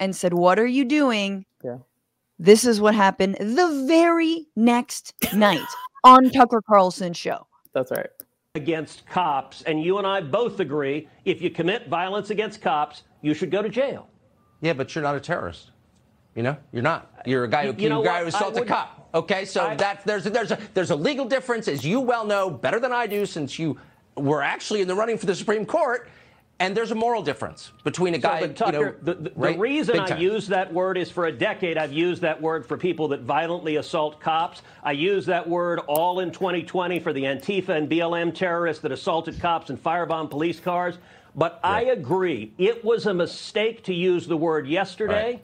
and said, what are you doing? Yeah. This is what happened the very next night on Tucker Carlson's show. That's right. Against cops. And you and I both agree, if you commit violence against cops, you should go to jail. Yeah, but you're not a terrorist. You know, you're not. You're a guy who assaulted a cop. Okay, so there's a legal difference, as you well know better than I do, since you were actually in the running for the Supreme Court. And there's a moral difference between a guy, the reason I use that word is, for a decade I've used that word for people that violently assault cops. I used that word all in 2020 for the Antifa and BLM terrorists that assaulted cops and firebombed police cars. But I agree, it was a mistake to use the word yesterday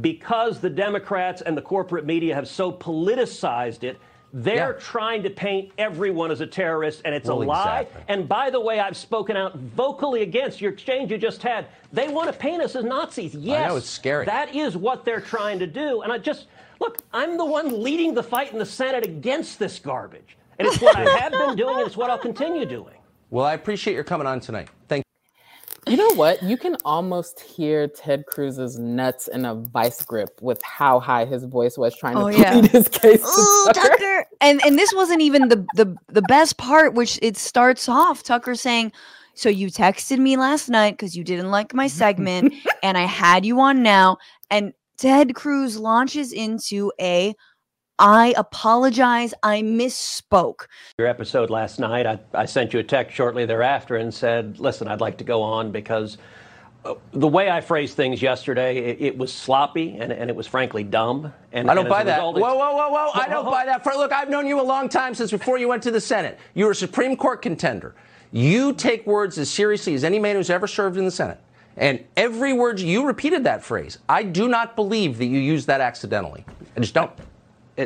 because the Democrats and the corporate media have so politicized it. They're trying to paint everyone as a terrorist, and it's a lie. Exactly. And by the way, I've spoken out vocally against your exchange you just had. They want to paint us as Nazis. Yes, I know, it's scary. That is what they're trying to do. And I just, look, I'm the one leading the fight in the Senate against this garbage. And it's what I have been doing, and it's what I'll continue doing. Well, I appreciate your coming on tonight. Thank you. You know what? You can almost hear Ted Cruz's nuts in a vice grip with how high his voice was trying to plead his case. Ooh, Tucker. And this wasn't even the best part, which it starts off Tucker saying, so you texted me last night because you didn't like my segment and I had you on now. And Ted Cruz launches into I apologize, I misspoke. Your episode last night, I sent you a text shortly thereafter and said, listen, I'd like to go on because the way I phrased things yesterday, it was sloppy and it was frankly dumb. And I don't buy that. Whoa. I don't buy that. Look, I've known you a long time, since before you went to the Senate. You're a Supreme Court contender. You take words as seriously as any man who's ever served in the Senate. And every word you repeated that phrase. I do not believe that you used that accidentally. I just don't.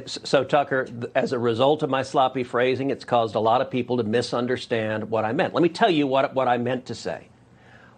So, Tucker, as a result of my sloppy phrasing, it's caused a lot of people to misunderstand what I meant. Let me tell you what I meant to say.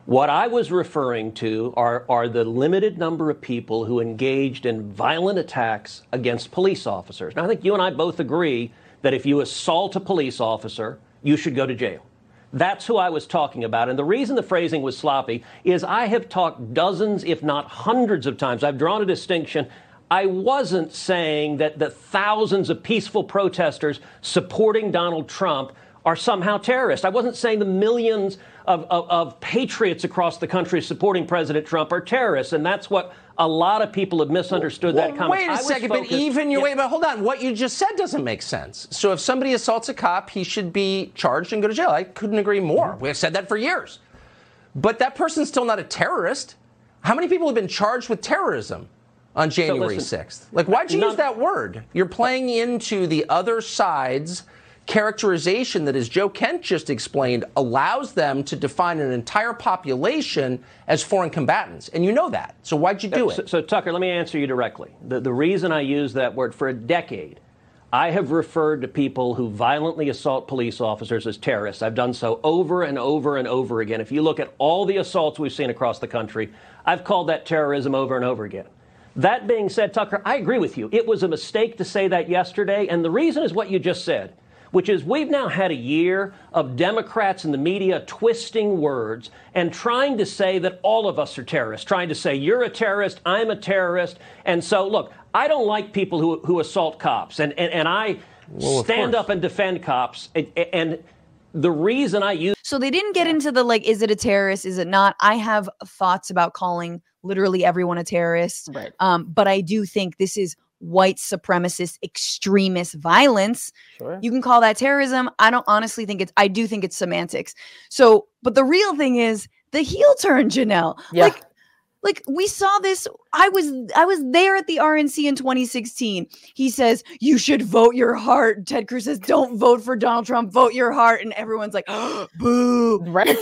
What I was referring to are the limited number of people who engaged in violent attacks against police officers. Now, I think you and I both agree that if you assault a police officer, you should go to jail. That's who I was talking about. And the reason the phrasing was sloppy is I have talked dozens, if not hundreds of times. I've drawn a distinction. I wasn't saying that the thousands of peaceful protesters supporting Donald Trump are somehow terrorists. I wasn't saying the millions of patriots across the country supporting President Trump are terrorists. And that's what a lot of people have misunderstood that comment. Wait a second, but even your way, but hold on. What you just said doesn't make sense. So if somebody assaults a cop, he should be charged and go to jail. I couldn't agree more. We have said that for years. But that person's still not a terrorist. How many people have been charged with terrorism on January 6th? Like, why'd you use that word? You're playing into the other side's characterization that, as Joe Kent just explained, allows them to define an entire population as foreign combatants. And you know that. So why'd you do it? So, Tucker, let me answer you directly. The reason I use that word, for a decade, I have referred to people who violently assault police officers as terrorists. I've done so over and over and over again. If you look at all the assaults we've seen across the country, I've called that terrorism over and over again. That being said, Tucker, I agree with you. It was a mistake to say that yesterday. And the reason is what you just said, which is we've now had a year of Democrats in the media twisting words and trying to say that all of us are terrorists, trying to say you're a terrorist, I'm a terrorist. And so, look, I don't like people who assault cops, and I stand up and defend cops. And the reason I use... So they didn't get into the, like, is it a terrorist, is it not? I have thoughts about calling literally everyone a terrorist. Right. But I do think this is white supremacist extremist violence. Sure. You can call that terrorism. I don't honestly think it's, I do think it's semantics. So, but the real thing is the heel turn, Janelle. Yeah. Like we saw this. I was there at the RNC in 2016. He says, you should vote your heart. Ted Cruz says, don't vote for Donald Trump, vote your heart. And everyone's like, oh, boo. Right.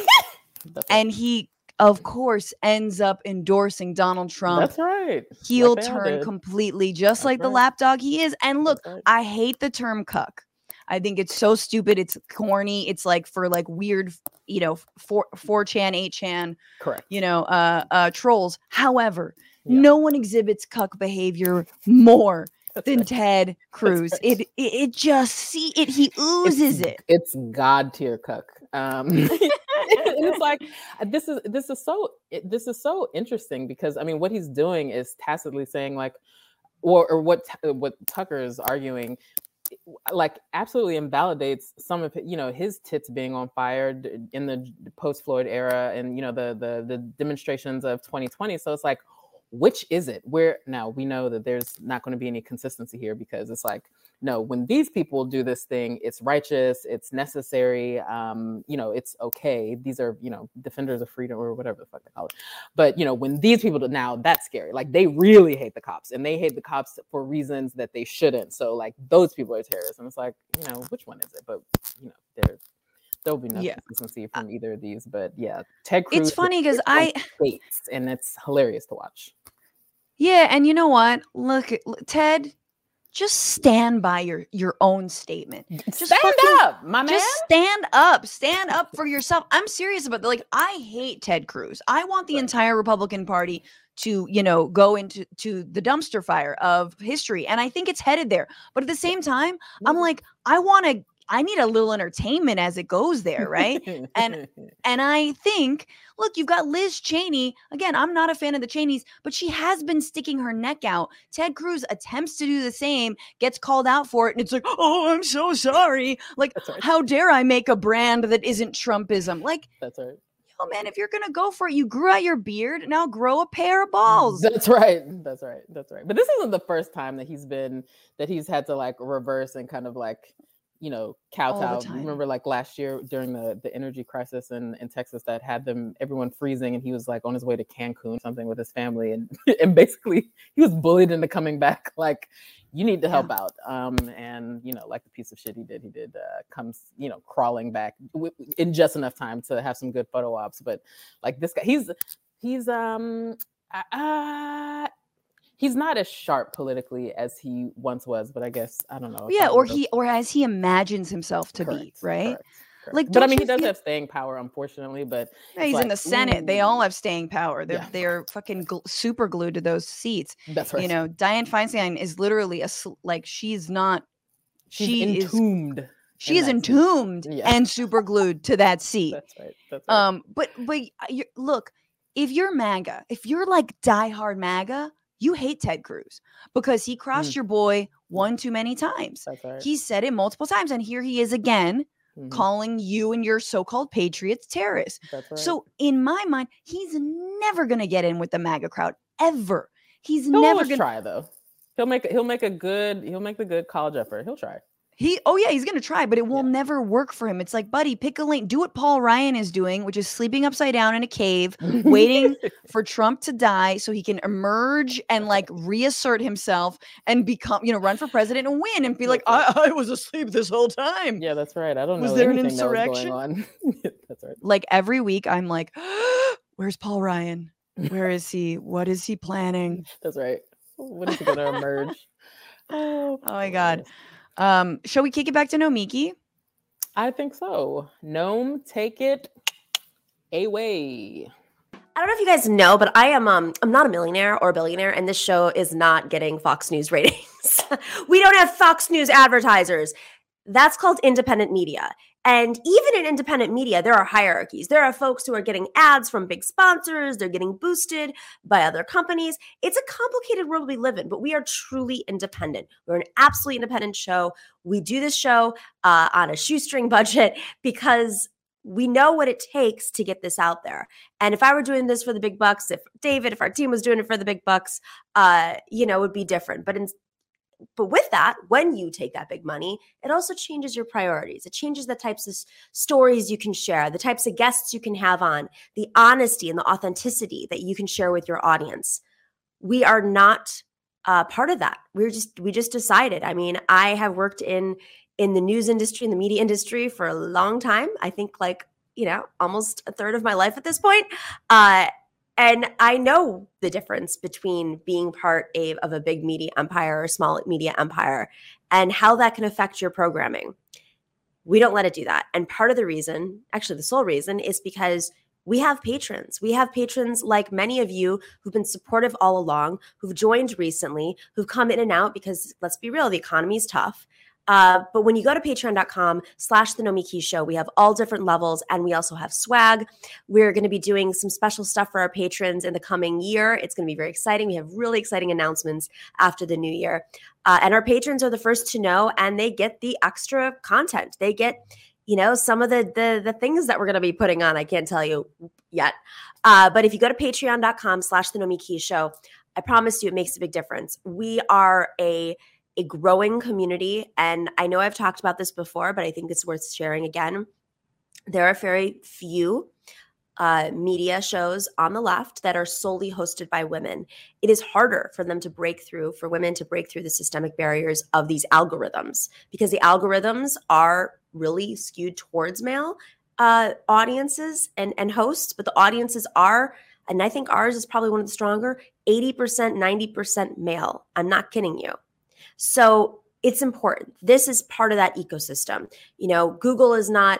And he, of course, ends up endorsing Donald Trump. That's right. Heel turn completely, just like the lapdog he is. And look, I hate the term cuck. I think it's so stupid. It's corny. It's like for like weird, you know, 4chan, 8chan, correct, you know, trolls. However, no one exhibits cuck behavior more than Ted Cruz. It just, see it, he oozes it. It's God tier cuck. And it's like, this is so interesting, because I mean, what he's doing is tacitly saying, like, or what Tucker is arguing, like, absolutely invalidates some of, you know, his tits being on fire in the post Floyd era, and, you know, the demonstrations of 2020. So it's like, which is it? Where now we know that there's not going to be any consistency here, because it's like, no, when these people do this thing, it's righteous, it's necessary, you know, it's okay. These are, you know, defenders of freedom or whatever the fuck they call it. But, you know, when these people do, now that's scary. Like, they really hate the cops, and they hate the cops for reasons that they shouldn't. So, like, those people are terrorists. And it's like, you know, which one is it? But, you know, there'll be no consistency from either of these. But yeah, Ted Cruz. It's funny because and it's hilarious to watch. Yeah, and you know what? Look, Ted, just stand by your own statement. Just stand up, my man. Just stand up. Stand up for yourself. I'm serious about that. Like, I hate Ted Cruz. I want the entire Republican Party to, you know, go into the dumpster fire of history. And I think it's headed there. But at the same time, I'm like, I need a little entertainment as it goes there, right? and I think, look, you've got Liz Cheney. Again, I'm not a fan of the Cheneys, but she has been sticking her neck out. Ted Cruz attempts to do the same, gets called out for it, and it's like, oh, I'm so sorry. Like, how dare I make a brand that isn't Trumpism? Like, that's right. Oh man, if you're gonna go for it, you grew out your beard, now grow a pair of balls. That's right. But this isn't the first time that he's had to, like, reverse and kind of, like, you know, kowtow. Remember, like, last year during the energy crisis in Texas that had everyone freezing, and he was, like, on his way to Cancun, something with his family, and basically he was bullied into coming back, like, you need to help out. And, you know, like the piece of shit he did comes, you know, crawling back in just enough time to have some good photo ops. But like this guy, he's not as sharp politically as he once was, but I guess, I don't know. Yeah. Or as he imagines himself to be, right? Correct. Like, but I mean, he does have staying power, unfortunately. But yeah, he's like, in the Senate. Ooh. They all have staying power. They're fucking super glued to those seats. That's right. You know, Dianne Feinstein is literally she's entombed. She is entombed and super glued to that seat. That's right. That's right. But look, if you're MAGA, if you're like diehard MAGA, you hate Ted Cruz because he crossed your boy one too many times. That's right. He said it multiple times, and here he is again. Mm-hmm. Calling you and your so-called patriots terrorists. That's right. So in my mind, he's never going to get in with the MAGA crowd ever. He'll try though. He'll make the good college effort. He'll try. He's going to try, but it will never work for him. It's like, buddy, pick a lane. Do what Paul Ryan is doing, which is sleeping upside down in a cave, waiting for Trump to die so he can emerge and like reassert himself and become, you know, run for president and win and be like, I was asleep this whole time. Yeah, that's right. I don't know. Was there an insurrection? That's right. Like every week I'm like, where's Paul Ryan? Where is he? What is he planning? That's right. When is he going to emerge? Oh my God. Shall we kick it back to Nomiki? I think so. Nome, take it away. I don't know if you guys know, but I am I'm not a millionaire or a billionaire, and this show is not getting Fox News ratings. We don't have Fox News advertisers. That's called independent media. And even in independent media, there are hierarchies. There are folks who are getting ads from big sponsors. They're getting boosted by other companies. It's a complicated world we live in, but we are truly independent. We're an absolutely independent show. We do this show on a shoestring budget because we know what it takes to get this out there. And if I were doing this for the big bucks, if our team was doing it for the big bucks, you know, it would be different. But with that, when you take that big money, it also changes your priorities. It changes the types of stories you can share, the types of guests you can have on, the honesty and the authenticity that you can share with your audience. We are not part of that. We just decided. I mean, I have worked in the news industry, in the media industry for a long time. I think like, you know, almost a third of my life at this point. And I know the difference between being part of a big media empire or small media empire and how that can affect your programming. We don't let it do that. And part of the reason, actually the sole reason, is because we have patrons. We have patrons like many of you who've been supportive all along, who've joined recently, who've come in and out because, let's be real, the economy is tough. But when you go to patreon.com/thenomikishow, we have all different levels, and we also have swag. We're going to be doing some special stuff for our patrons in the coming year. It's going to be very exciting. We have really exciting announcements after the new year. And our patrons are the first to know, and they get the extra content. They get, you know, some of the things that we're going to be putting on. I can't tell you yet. But if you go to patreon.com/thenomikishow, I promise you it makes a big difference. We are a growing community. And I know I've talked about this before, but I think it's worth sharing again. There are very few media shows on the left that are solely hosted by women. It is harder for them to break through, for women to break through the systemic barriers of these algorithms, because the algorithms are really skewed towards male audiences and hosts, but the audiences are, and I think ours is probably one of the stronger, 80%, 90% male. I'm not kidding you. So it's important. This is part of that ecosystem. You know, Google is not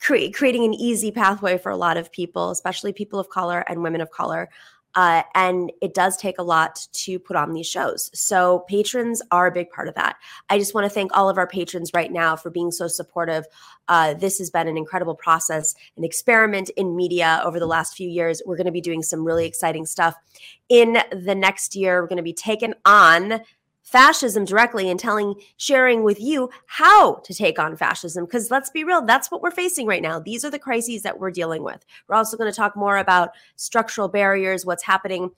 creating an easy pathway for a lot of people, especially people of color and women of color. And it does take a lot to put on these shows. So patrons are a big part of that. I just want to thank all of our patrons right now for being so supportive. This has been an incredible process, an experiment in media over the last few years. We're going to be doing some really exciting stuff in the next year. We're going to be taking on fascism directly and sharing with you how to take on fascism. Because let's be real, that's what we're facing right now. These are the crises that we're dealing with. We're also going to talk more about structural barriers, what's happening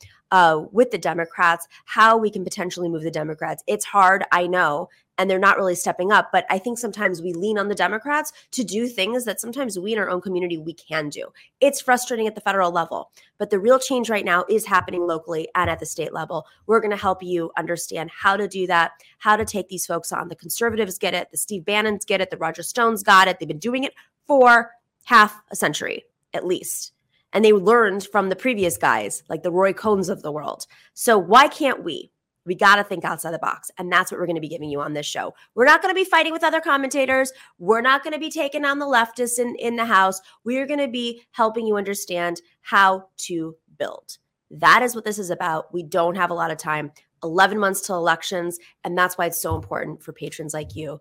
with the Democrats, how we can potentially move the Democrats. It's hard, I know, and they're not really stepping up. But I think sometimes we lean on the Democrats to do things that sometimes we in our own community, we can do. It's frustrating at the federal level, but the real change right now is happening locally and at the state level. We're going to help you understand how to do that, how to take these folks on. The conservatives get it. The Steve Bannons get it. The Roger Stones got it. They've been doing it for half a century at least. And they learned from the previous guys, like the Roy Cohns of the world. So why can't we? We got to think outside the box. And that's what we're going to be giving you on this show. We're not going to be fighting with other commentators. We're not going to be taking on the leftists in the House. We are going to be helping you understand how to build. That is what this is about. We don't have a lot of time. 11 months till elections. And that's why it's so important for patrons like you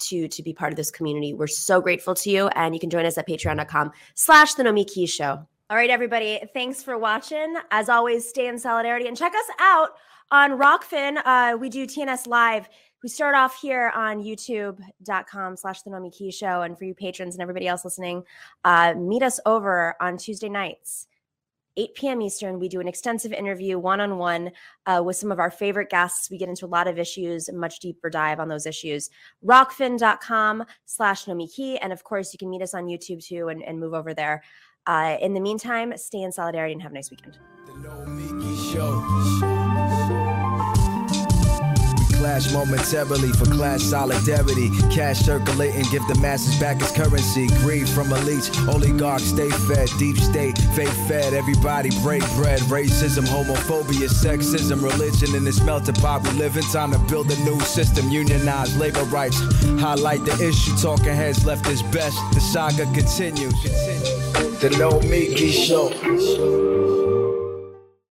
to be part of this community. We're so grateful to you. And you can join us at patreon.com/theNomiki Show. All right, everybody. Thanks for watching. As always, stay in solidarity and check us out on Rockfin. We do TNS Live. We start off here on youtube.com/theNomiki Show. And for you patrons and everybody else listening, meet us over on Tuesday nights, 8 p.m. Eastern. We do an extensive interview one-on-one with some of our favorite guests. We get into a lot of issues, a much deeper dive on those issues. Rockfin.com/Nomiki. And of course, you can meet us on YouTube too and move over there. In the meantime, stay in solidarity and have a nice weekend. The Nomiki Show. We clash momentarily for class solidarity. Cash circulating, give the masses back its currency. Greed from elites, oligarchs, stay fed, deep state, fake fed. Everybody break bread. Racism, homophobia, sexism, religion, and this melted pot we live in. Time to build a new system. Unionize labor rights. Highlight the issue. Talking heads left is best. The saga continues. The Nomiki Show.